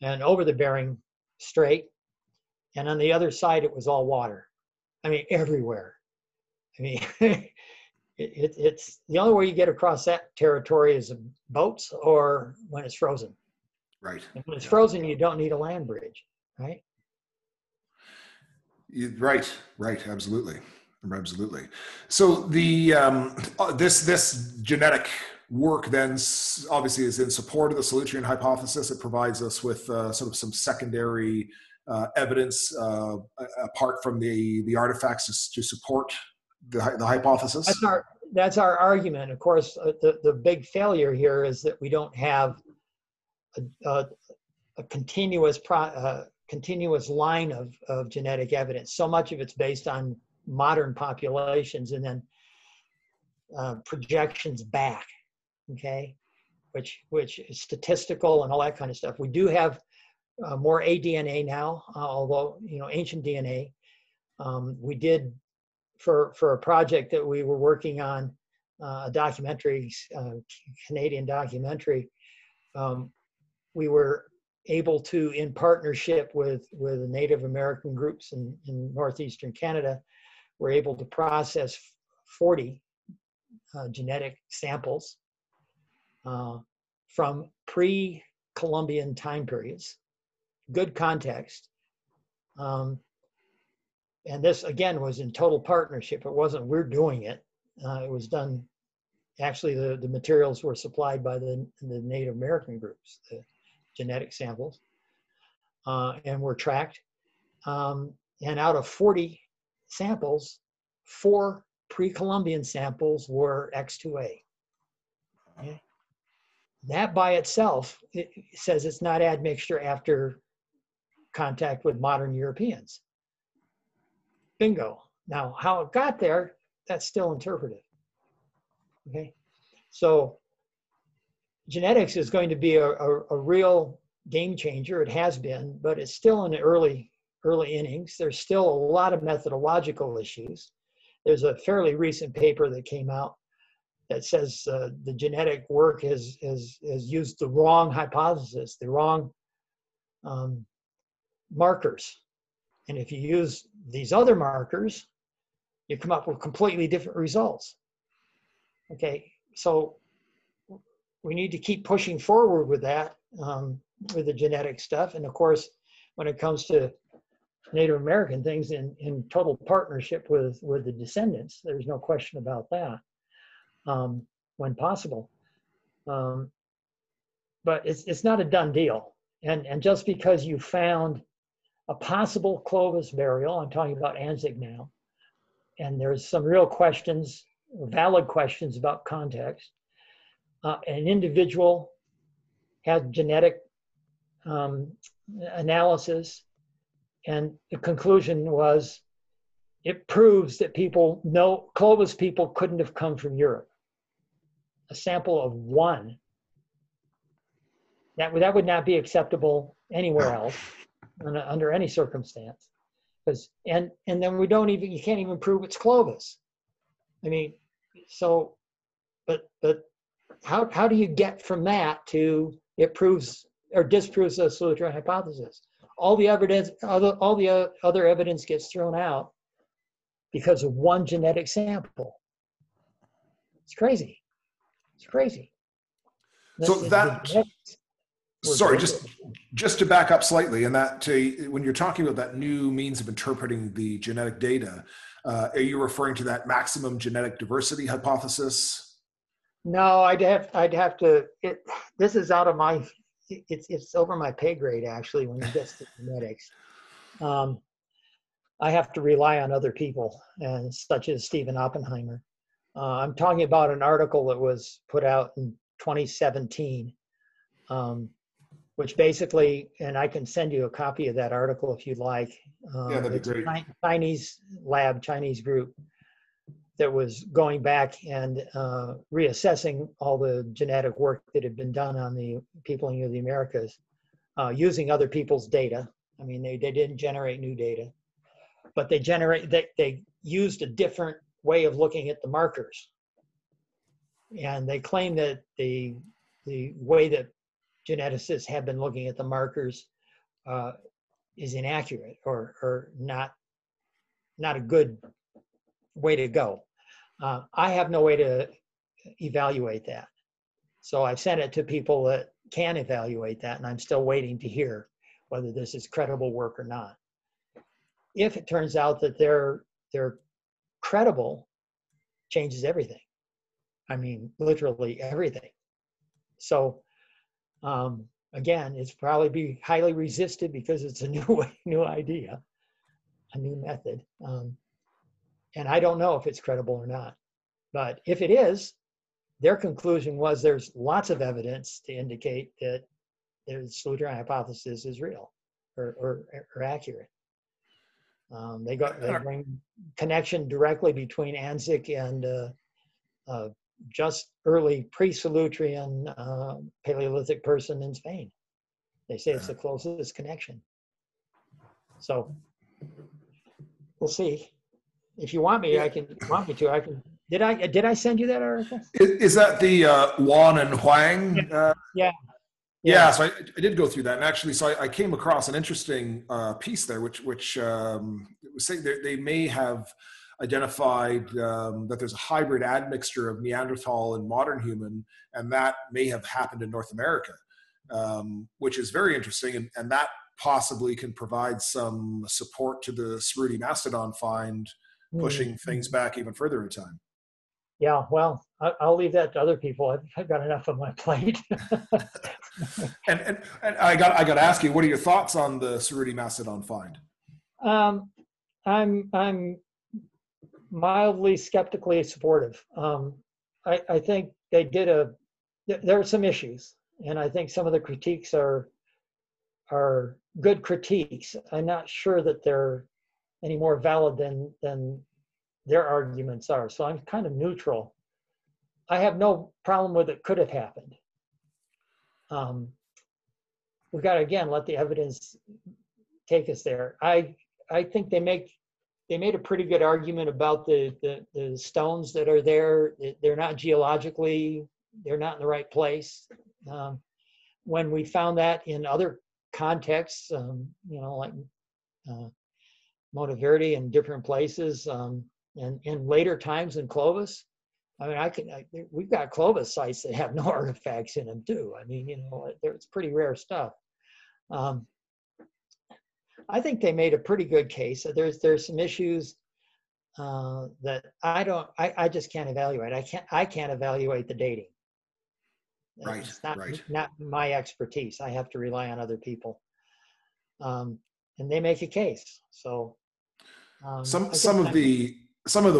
and over the Bering Strait, and on the other side it was all water. I mean, everywhere. I mean. It's the only way you get across that territory is boats or when it's frozen. Right. And when it's frozen, you don't need a land bridge, right? Right. Absolutely. So the this genetic work then obviously is in support of the Solutrean hypothesis. It provides us with sort of some secondary evidence apart from the artifacts to support the hypothesis? That's our argument. Of course, the big failure here is that we don't have a continuous line of genetic evidence. So much of it's based on modern populations and then projections back, okay, which is statistical and all that kind of stuff. We do have more aDNA now, although, you know, ancient DNA. We did for a project that we were working on, a documentary, Canadian documentary, we were able to, in partnership with Native American groups in northeastern Canada, were able to process 40 genetic samples from pre-Columbian time periods. Good context. And this, again, was in total partnership. It wasn't we're doing it. It was done, actually the materials were supplied by the Native American groups, the genetic samples, and were tracked. And out of 40 samples, 4 pre-Columbian samples were X2A. Okay. That by itself, it says it's not admixture after contact with modern Europeans. Bingo. Now, how it got there, that's still interpretive. Okay, so genetics is going to be a real game changer. It has been, but it's still in the early innings. There's still a lot of methodological issues. There's a fairly recent paper that came out that says the genetic work has used the wrong hypothesis, the wrong markers. And if you use these other markers, you come up with completely different results. Okay, so we need to keep pushing forward with that, with the genetic stuff. And of course, when it comes to Native American things, in total partnership with the descendants, there's no question about that, when possible. But it's not a done deal. And just because you found a possible Clovis burial, I'm talking about Anzick now, and there's some real questions, valid questions about context. An individual had genetic analysis, and the conclusion was it proves that people know Clovis people couldn't have come from Europe. A sample of 1. That would not be acceptable anywhere else under any circumstance. And then we don't even, you can't even prove it's Clovis. I mean, so, but how do you get from that to it proves or disproves the Solutrean hypothesis? All the evidence, all the other evidence gets thrown out because of 1 genetic sample. It's crazy. It's crazy. So sorry, just to back up slightly, and that when you're talking about that new means of interpreting the genetic data, are you referring to that maximum genetic diversity hypothesis? No, I'd have to. This is out of my. It's over my pay grade actually. When it gets to genetics, I have to rely on other people, and such as Stephen Oppenheimer. I'm talking about an article that was put out in 2017. Which basically, and I can send you a copy of that article if you'd like. Yeah, that'd be great. Chinese lab, Chinese group that was going back and reassessing all the genetic work that had been done on the peopling of the Americas using other people's data. I mean, they didn't generate new data, but they used a different way of looking at the markers. And they claim that the way that geneticists have been looking at the markers is inaccurate or not a good way to go. I have no way to evaluate that. So I've sent it to people that can evaluate that, and I'm still waiting to hear whether this is credible work or not. If it turns out that they're credible, changes everything. I mean, literally everything. So again, it's probably be highly resisted because it's a new idea, a new method. And I don't know if it's credible or not, but if it is, their conclusion was there's lots of evidence to indicate that the Solutrean hypothesis is real or accurate. They bring connection directly between Anzick and just early pre-Solutrean Paleolithic person in Spain. They say it's the closest connection. So we'll see. If you want me, I can. Did I send you that article? Is that the Wan and Huang? Yeah. So I did go through that, and actually, so I came across an interesting piece there, which was saying they may have identified that there's a hybrid admixture of Neanderthal and modern human, and that may have happened in North America, which is very interesting, and that possibly can provide some support to the Cerutti Mastodon find, pushing things back even further in time. Yeah, well, I'll leave that to other people. I've got enough on my plate. And I got to ask you, what are your thoughts on the Cerutti Mastodon find? I'm mildly skeptically supportive. I think they did there are some issues, and I think some of the critiques are good critiques. I'm not sure that they're any more valid than their arguments are. So I'm kind of neutral. I have no problem with it could have happened. We've got to, again, let the evidence take us there. I think they made a pretty good argument about the stones that are there. They're not geologically, they're not in the right place. When we found that in other contexts, you know, like Monteverde and different places, and in later times in Clovis, I mean, we've got Clovis sites that have no artifacts in them too. I mean, you know, it's pretty rare stuff. I think they made a pretty good case. There's some issues that I just can't evaluate. I can't evaluate the dating. Right, it's not my expertise. I have to rely on other people. And they make a case. So some of the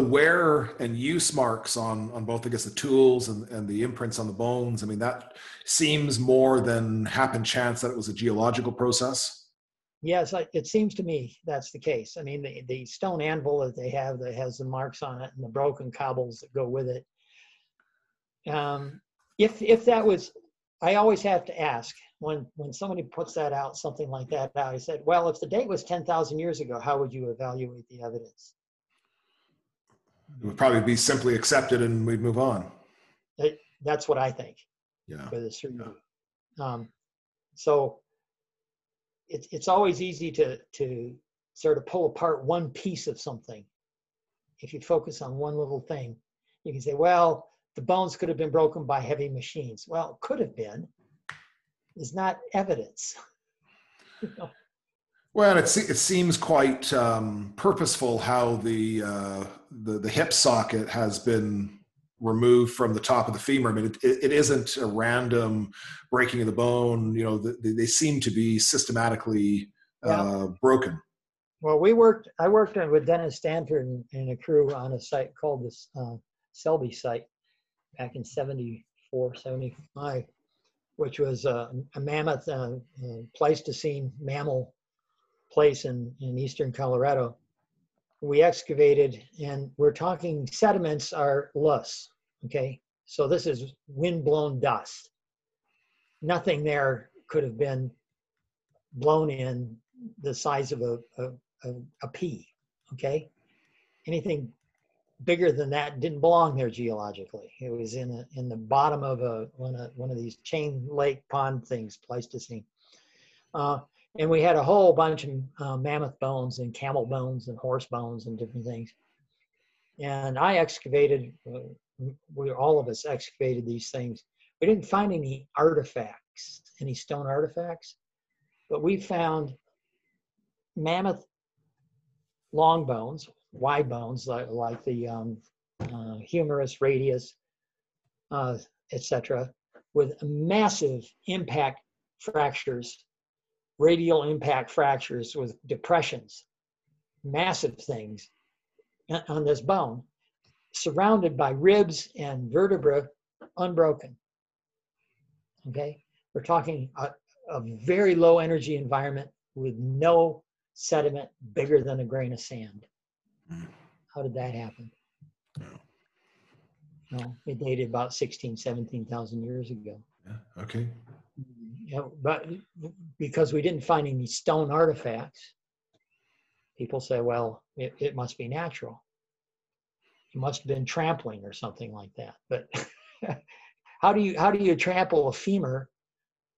wear and use marks on both, I guess, the tools and the imprints on the bones. I mean, that seems more than happen chance that it was a geological process. Yes, it seems to me that's the case. I mean, the stone anvil that they have that has the marks on it and the broken cobbles that go with it. If that was, I always have to ask, when somebody puts that out, something like that out, I said, well, if the date was 10,000 years ago, how would you evaluate the evidence? It would probably be simply accepted and we'd move on. That's what I think. Yeah. So it's always easy to sort of pull apart one piece of something. If you focus on one little thing, you can say, well, the bones could have been broken by heavy machines. Well, it could have been. It's not evidence. Well, it seems quite purposeful how the hip socket has been removed from the top of the femur. I mean, it isn't a random breaking of the bone. You know, they seem to be systematically broken. Well, I worked with Dennis Stanford and a crew on a site called the Selby site back in 74, 75, which was a mammoth Pleistocene mammal place in eastern Colorado. We excavated, and we're talking sediments are loess, okay? So this is wind-blown dust. Nothing there could have been blown in the size of a pea, okay? Anything bigger than that didn't belong there geologically. It was in the bottom of one of these chain lake pond things, Pleistocene. And we had a whole bunch of mammoth bones and camel bones and horse bones and different things. And I excavated, all of us excavated these things. We didn't find any artifacts, any stone artifacts, but we found mammoth long bones, wide bones like the humerus, radius, etc., with massive impact fractures, radial impact fractures with depressions, massive things on this bone, surrounded by ribs and vertebrae unbroken. Okay, we're talking a very low energy environment with no sediment bigger than a grain of sand. How did that happen? No, it dated about 16, 17,000 years ago. Yeah, okay. Yeah, but because we didn't find any stone artifacts, people say, well, it must be natural. It must have been trampling or something like that. But how do you trample a femur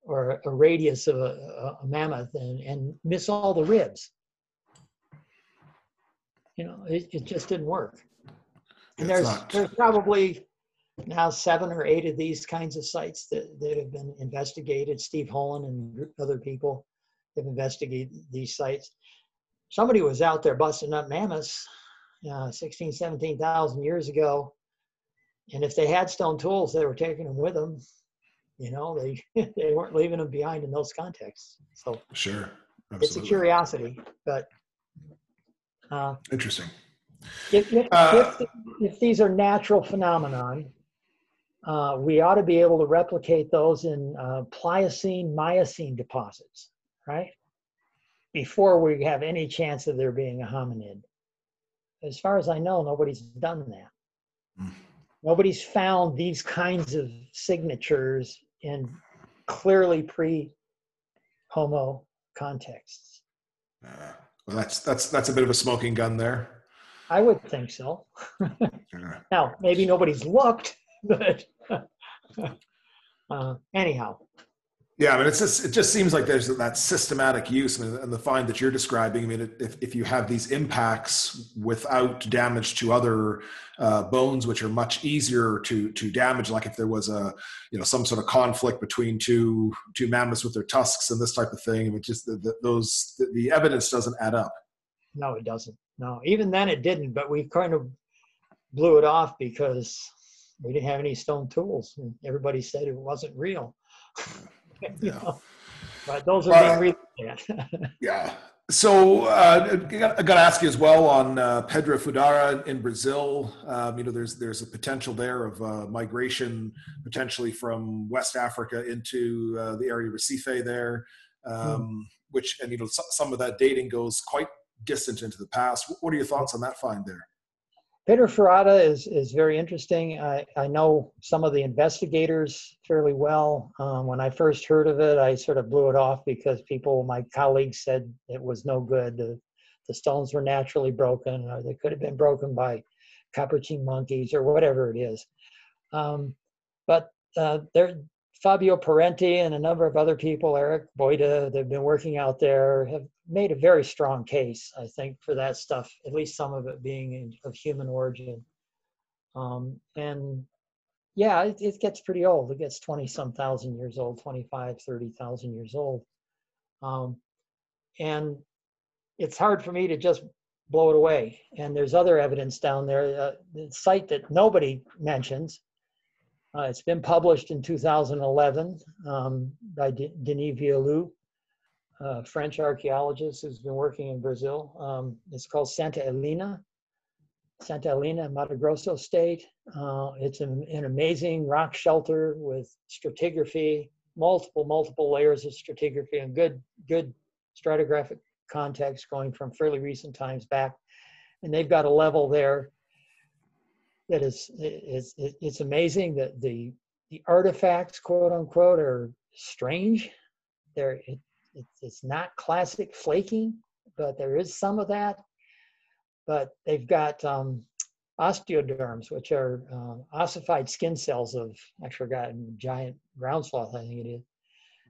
or a radius of a mammoth and miss all the ribs? You know, it just didn't work. And there's probably now 7 or 8 of these kinds of sites that have been investigated. Steve Holland and other people have investigated these sites. Somebody was out there busting up mammoths 16, 17,000 years ago. And if they had stone tools, they were taking them with them. You know, they weren't leaving them behind in those contexts. So sure, absolutely. It's a curiosity, but interesting. If these are natural phenomenon, we ought to be able to replicate those in Pliocene, Miocene deposits, right? Before we have any chance of there being a hominid. As far as I know, nobody's done that. Mm. Nobody's found these kinds of signatures in clearly pre-Homo contexts. Well, that's a bit of a smoking gun there. I would think so. Yeah. Now, maybe nobody's looked, but anyhow. Yeah, but it just seems like there's that systematic use, and the find that you're describing. I mean, if you have these impacts without damage to other bones, which are much easier to damage, like if there was a some sort of conflict between two mammoths with their tusks and this type of thing, I mean, just the evidence doesn't add up. No, it doesn't. No, even then it didn't. But we kind of blew it off because we didn't have any stone tools, and everybody said it wasn't real. Yeah. But those are being reasons. Yeah. So I got to ask you as well on Pedra Furada in Brazil. There's a potential there of migration potentially from West Africa into the area of Recife there, which some of that dating goes quite distant into the past. What are your thoughts on that find there? Pedra Furada is very interesting. I know some of the investigators fairly well. When I first heard of it, I sort of blew it off because my colleagues said it was no good. The stones were naturally broken, or they could have been broken by capuchin monkeys or whatever it is. But Fabio Parenti and a number of other people, Eric Boyda, they've been working out there, have made a very strong case, I think, for that stuff, at least some of it being of human origin. And yeah, it gets pretty old. It gets 20-some thousand years old, 25, 30,000 years old. And it's hard for me to just blow it away. And there's other evidence down there, the site that nobody mentions. It's been published in 2011 by Denis Violleau, a French archaeologist who's been working in Brazil. It's called Santa Helena, Mato Grosso state. It's an amazing rock shelter with stratigraphy, multiple layers of stratigraphy, and good stratigraphic context going from fairly recent times back. And they've got a level there that it's amazing that the artifacts, quote unquote, are strange. It's not classic flaking, but there is some of that. But they've got osteoderms, which are ossified skin cells of, I forgot, giant ground sloth, I think it is.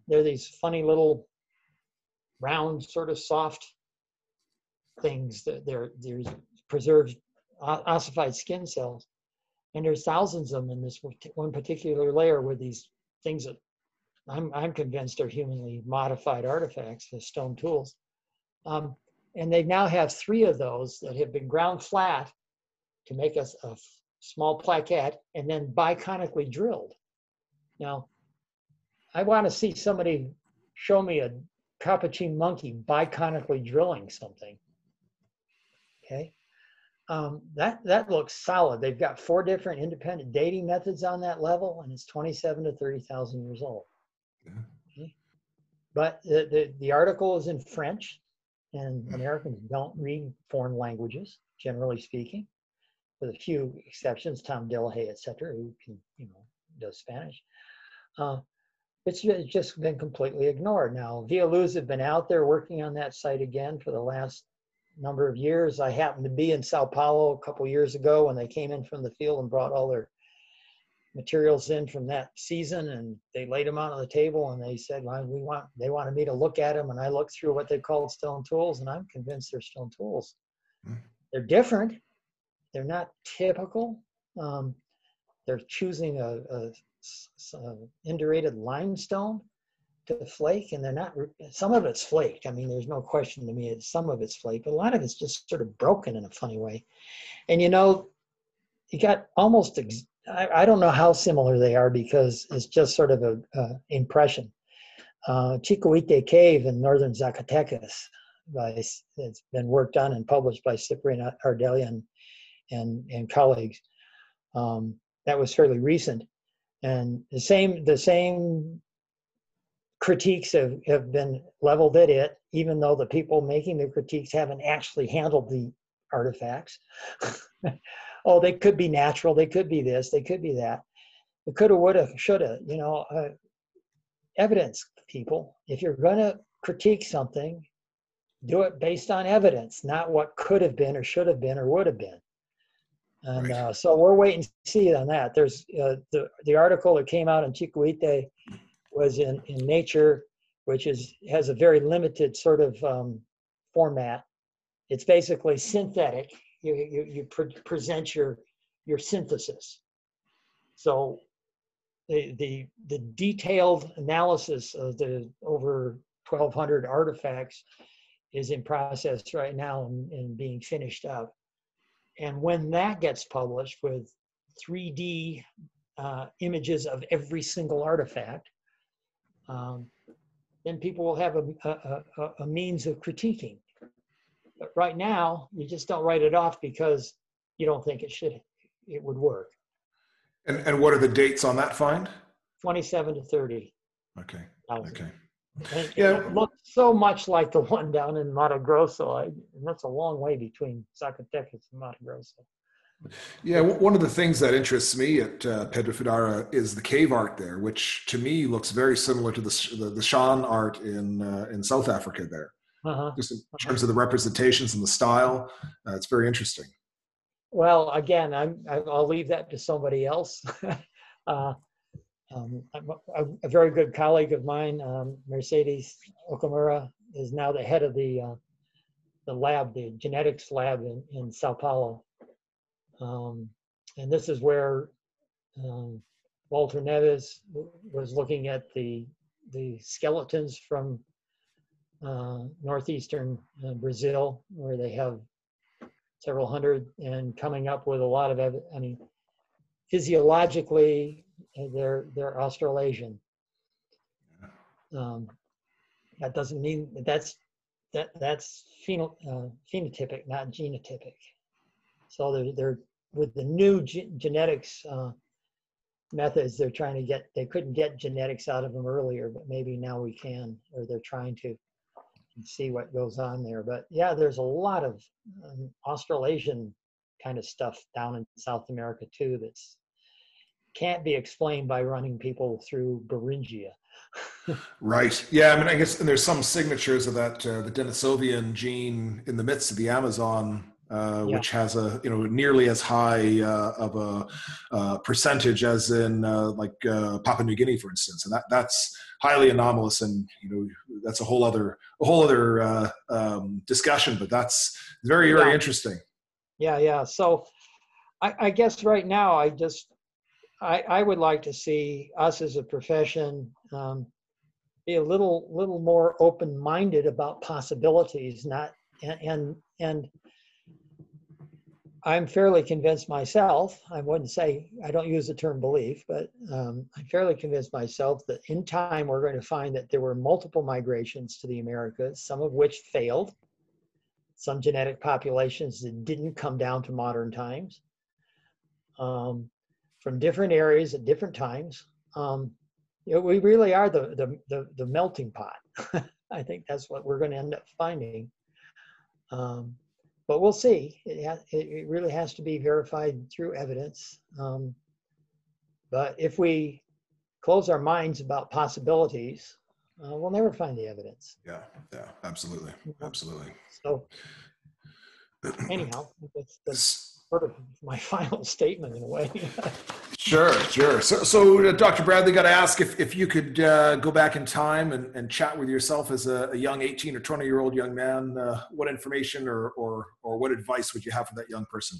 They're these funny little round, sort of soft things that there's preserved ossified skin cells, and there's thousands of them in this one particular layer with these things that I'm convinced are humanly modified artifacts with stone tools. And they now have 3 of those that have been ground flat to make us a small plaquette and then biconically drilled. Now, I want to see somebody show me a capuchin monkey biconically drilling something. Okay. That looks solid. They've got 4 different independent dating methods on that level, and it's 27 to 30,000 years old. Yeah. Okay. But the article is in French, and Americans don't read foreign languages, generally speaking, with a few exceptions, Tom Delahaye, et cetera, who can, does Spanish. It's just been completely ignored. Now, Violleau's have been out there working on that site again for the last number of years. I happened to be in Sao Paulo a couple years ago when they came in from the field and brought all their materials in from that season, and they laid them out on the table, and they said, well, they wanted me to look at them, and I looked through what they called stone tools, and I'm convinced they're stone tools. They're different. They're not typical. They're choosing a indurated limestone to flake, and they're not, some of it's flaked. I mean, there's no question to me that some of it's flaked, but a lot of it's just sort of broken in a funny way. And you know, you got almost, I don't know how similar they are because it's just sort of a impression. Chicoite Cave in northern Zacatecas, it's been worked on and published by Cyprian Ardelia and colleagues. That was fairly recent. And the same critiques have been leveled at it, even though the people making the critiques haven't actually handled the artifacts. Oh, they could be natural, they could be this, they could be that. It coulda, woulda, shoulda, you know, evidence, people. If you're gonna critique something, do it based on evidence, not what could have been or should have been or would have been. And right. So we're waiting to see on that. There's the article that came out in Chicoite was in Nature, which has a very limited sort of format. It's basically synthetic. You present your synthesis. So the detailed analysis of the over 1,200 artifacts is in process right now and being finished up. And when that gets published with 3D images of every single artifact, then people will have a means of critiquing. But right now, you just don't write it off because you don't think it would work. And what are the dates on that find? 27 to 30. Okay. Okay. Yeah. It looks so much like the one down in Mato Grosso, and that's a long way between Zacatecas and Mato Grosso. Yeah, one of the things that interests me at Pedra Furada is the cave art there, which to me looks very similar to the Shan art in South Africa there. Uh-huh. Just in terms of the representations and the style, it's very interesting. Well, again, I'll leave that to somebody else. A very good colleague of mine, Mercedes Okamura, is now the head of the lab, the genetics lab in Sao Paulo. And this is where Walter Neves was looking at the skeletons from northeastern Brazil, where they have several hundred, and coming up with a lot of I mean, physiologically, they're Australasian. That doesn't mean that's phenotypic, not genotypic. So they're with the new genetics methods, they're trying to get. They couldn't get genetics out of them earlier, but maybe now we can, or they're trying to see what goes on there. But yeah, there's a lot of Australasian kind of stuff down in South America too. That's can't be explained by running people through Beringia. Right. Yeah. I mean, I guess and there's some signatures of that the Denisovian gene in the midst of the Amazon. Yeah. Which has a nearly as high of a percentage as in Papua New Guinea, for instance, and that's highly anomalous, and that's a whole other discussion. But that's very very interesting. Yeah, yeah. So I guess right now I would like to see us as a profession be a little more open-minded about possibilities, not and I'm fairly convinced myself, I wouldn't say, I don't use the term belief, but I'm fairly convinced myself that in time we're going to find that there were multiple migrations to the Americas, some of which failed, some genetic populations that didn't come down to modern times, from different areas at different times. We really are the melting pot. I think that's what we're going to end up finding. But we'll see. It really has to be verified through evidence. But if we close our minds about possibilities, we'll never find the evidence. Yeah, yeah, absolutely, absolutely. So anyhow, sort of my final statement in a way. Sure, sure. So Dr. Bradley, got to ask if you could go back in time and chat with yourself as a young 18 or 20-year-old young man, what information or what advice would you have for that young person?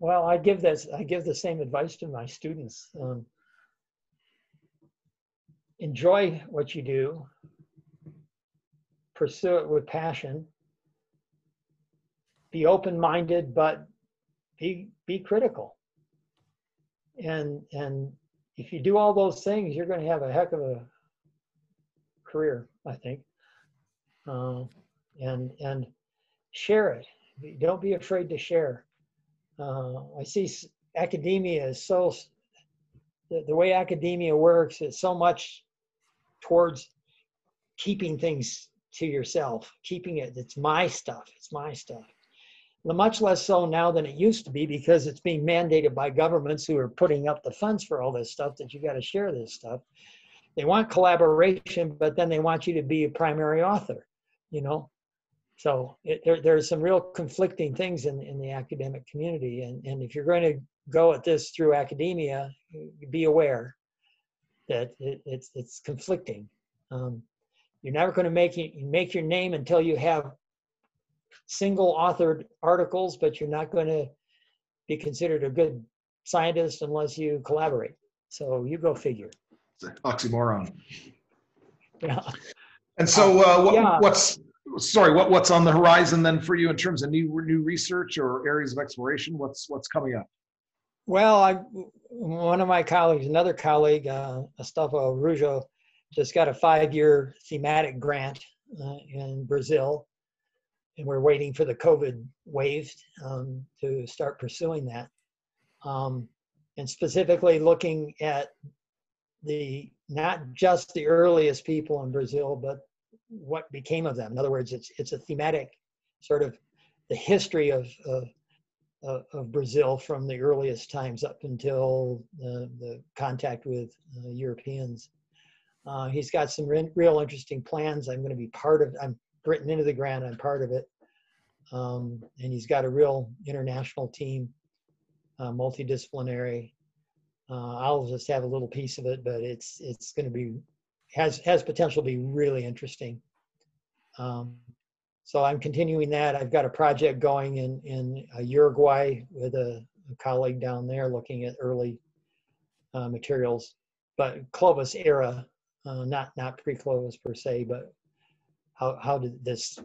Well, I give the same advice to my students. Enjoy what you do. Pursue it with passion. Be open-minded, but be critical. And if you do all those things, you're going to have a heck of a career, I think. And share it. Don't be afraid to share. I see academia is so, the way academia works is so much towards keeping things to yourself, keeping it, it's my stuff. Much less so now than it used to be, because it's being mandated by governments who are putting up the funds for all this stuff, that you got to share this stuff. They want collaboration, but then they want you to be a primary author, you know? So there's some real conflicting things in the academic community. And if you're going to go at this through academia, be aware that it's conflicting. You're never going to make your name until you have single authored articles, but you're not going to be considered a good scientist unless you collaborate. So you go figure. It's an oxymoron. Yeah. And so what's on the horizon then for you in terms of new research or areas of exploration? What's coming up? Well, one of my colleagues, another colleague, Astafo Rujo, just got a 5-year thematic grant in Brazil. And we're waiting for the COVID wave to start pursuing that. And specifically looking at not just the earliest people in Brazil, but what became of them. In other words, it's a thematic sort of the history of Brazil from the earliest times up until the contact with Europeans. He's got some real interesting plans. I'm going to be part of. I'm written into the grant. I'm part of it, and he's got a real international team, multidisciplinary. I'll just have a little piece of it, but it's going to be has potential to be really interesting. So I'm continuing that. I've got a project going in Uruguay with a colleague down there looking at early materials, but Clovis era, not pre-Clovis per se, but how does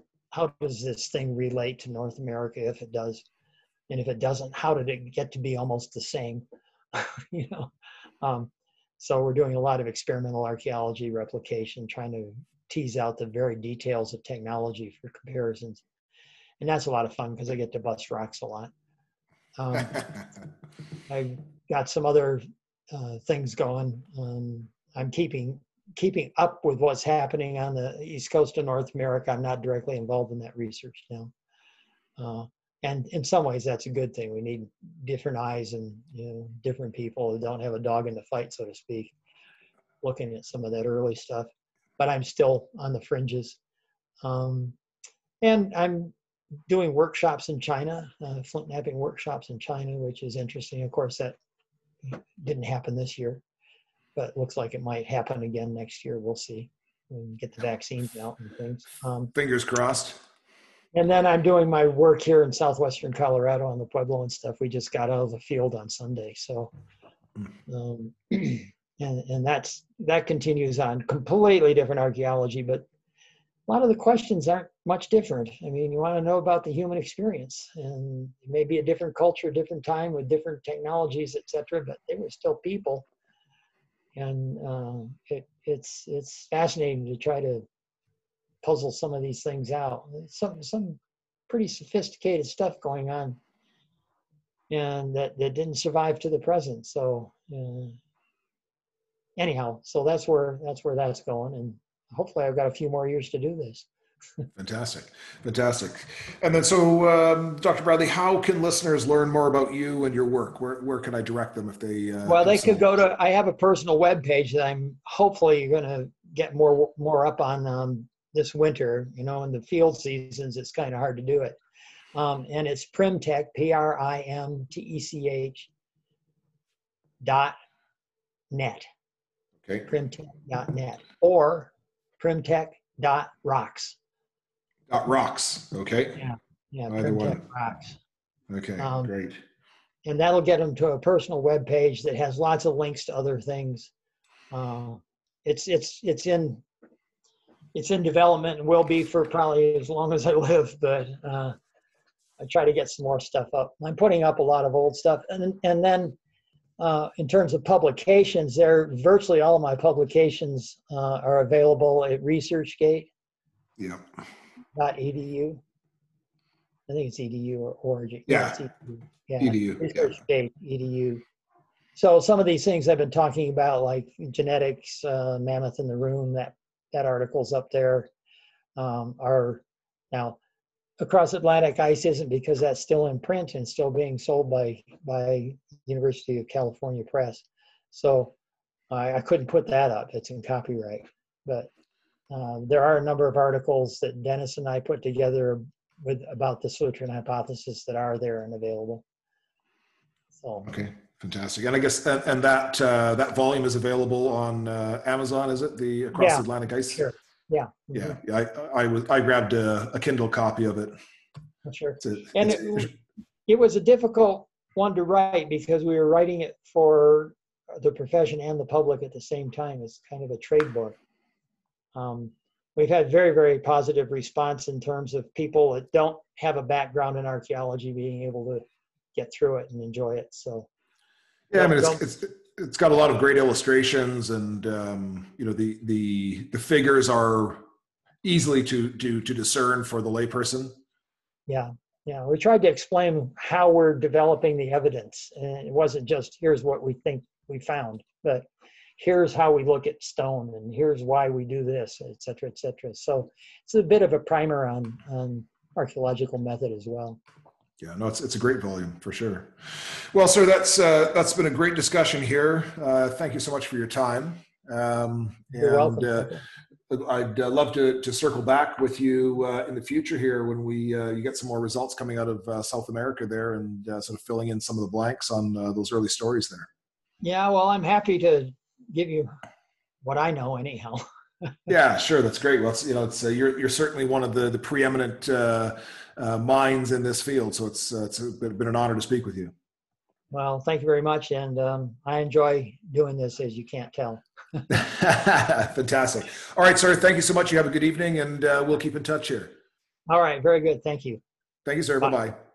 this thing relate to North America, if it does, and if it doesn't, how did it get to be almost the same? You know, so we're doing a lot of experimental archaeology replication, trying to tease out the very details of technology for comparisons, and that's a lot of fun because I get to bust rocks a lot. I've got some other things going. I'm keeping up with what's happening on the East Coast of North America. I'm not directly involved in that research now. And in some ways that's a good thing. We need different eyes and, you know, different people who don't have a dog in the fight, so to speak, looking at some of that early stuff, but I'm still on the fringes. And I'm doing workshops in China, flintknapping workshops in China, which is interesting. Of course, that didn't happen this year, but it looks like it might happen again next year. We'll see. We'll get the vaccines out and things. Fingers crossed. And then I'm doing my work here in southwestern Colorado on the Pueblo and stuff. We just got out of the field on Sunday. So, and that continues on. Completely different archaeology, but a lot of the questions aren't much different. I mean, you want to know about the human experience, and maybe a different culture, different time with different technologies, etc. But they were still people. And it's fascinating to try to puzzle some of these things out. Some pretty sophisticated stuff going on, and that didn't survive to the present. So anyhow, so that's where that's going, and hopefully I've got a few more years to do this. Fantastic, fantastic. And then so, Dr. Bradley, how can listeners learn more about you and your work? Where can I direct them if they? Well, they could go to. I have a personal webpage that I'm hopefully going to get more up on this winter. You know, in the field seasons, it's kind of hard to do it. and it's Primtech, primtech.net. Okay. Primtech.net or primtech.rocks. .rocks. Okay. Yeah. Yeah. Primtech.rocks. Okay. Great. And that'll get them to a personal web page that has lots of links to other things. It's in development and will be for probably as long as I live, but I try to get some more stuff up. I'm putting up a lot of old stuff. And then in terms of publications, virtually all of my publications are available at ResearchGate. Yeah. .edu. I think it's edu or org. Yeah. Yeah. Edu. ResearchGate, yeah. Edu. So some of these things I've been talking about, like genetics, mammoth in the room, that article's up there, are now across Atlantic ice isn't, because that's still in print and still being sold by University of California Press. So I couldn't put that up, it's in copyright. But there are a number of articles that Dennis and I put together about the Solutrean hypothesis that are there and available. So. Okay. Fantastic. And I guess that volume is available on Amazon, is it? The Across Atlantic Ice? Sure. Yeah. Mm-hmm. Yeah. Yeah. I grabbed a Kindle copy of it. Sure. It was a difficult one to write because we were writing it for the profession and the public at the same time. It's kind of a trade book. We've had very, very positive response in terms of people that don't have a background in archaeology being able to get through it and enjoy it. So. Yeah, I mean, it's got a lot of great illustrations, and you know, the figures are easily to discern for the layperson. Yeah, yeah. We tried to explain how we're developing the evidence, and it wasn't just here's what we think we found, but here's how we look at stone, and here's why we do this, et cetera, et cetera. So it's a bit of a primer on archaeological method as well. Yeah, no, it's a great volume for sure. Well, sir, that's been a great discussion here. Thank you so much for your time. You're welcome. I'd love to circle back with you in the future here when you get some more results coming out of South America there, and sort of filling in some of the blanks on those early stories there. Yeah, well, I'm happy to give you what I know anyhow. Yeah, sure. That's great. Well, you're certainly one of the preeminent minds in this field, so it's been an honor to speak with you. Well, thank you very much, and I enjoy doing this, as you can't tell. Fantastic. All right, sir. Thank you so much. You have a good evening, and we'll keep in touch here. All right. Very good. Thank you. Thank you, sir. Bye-bye.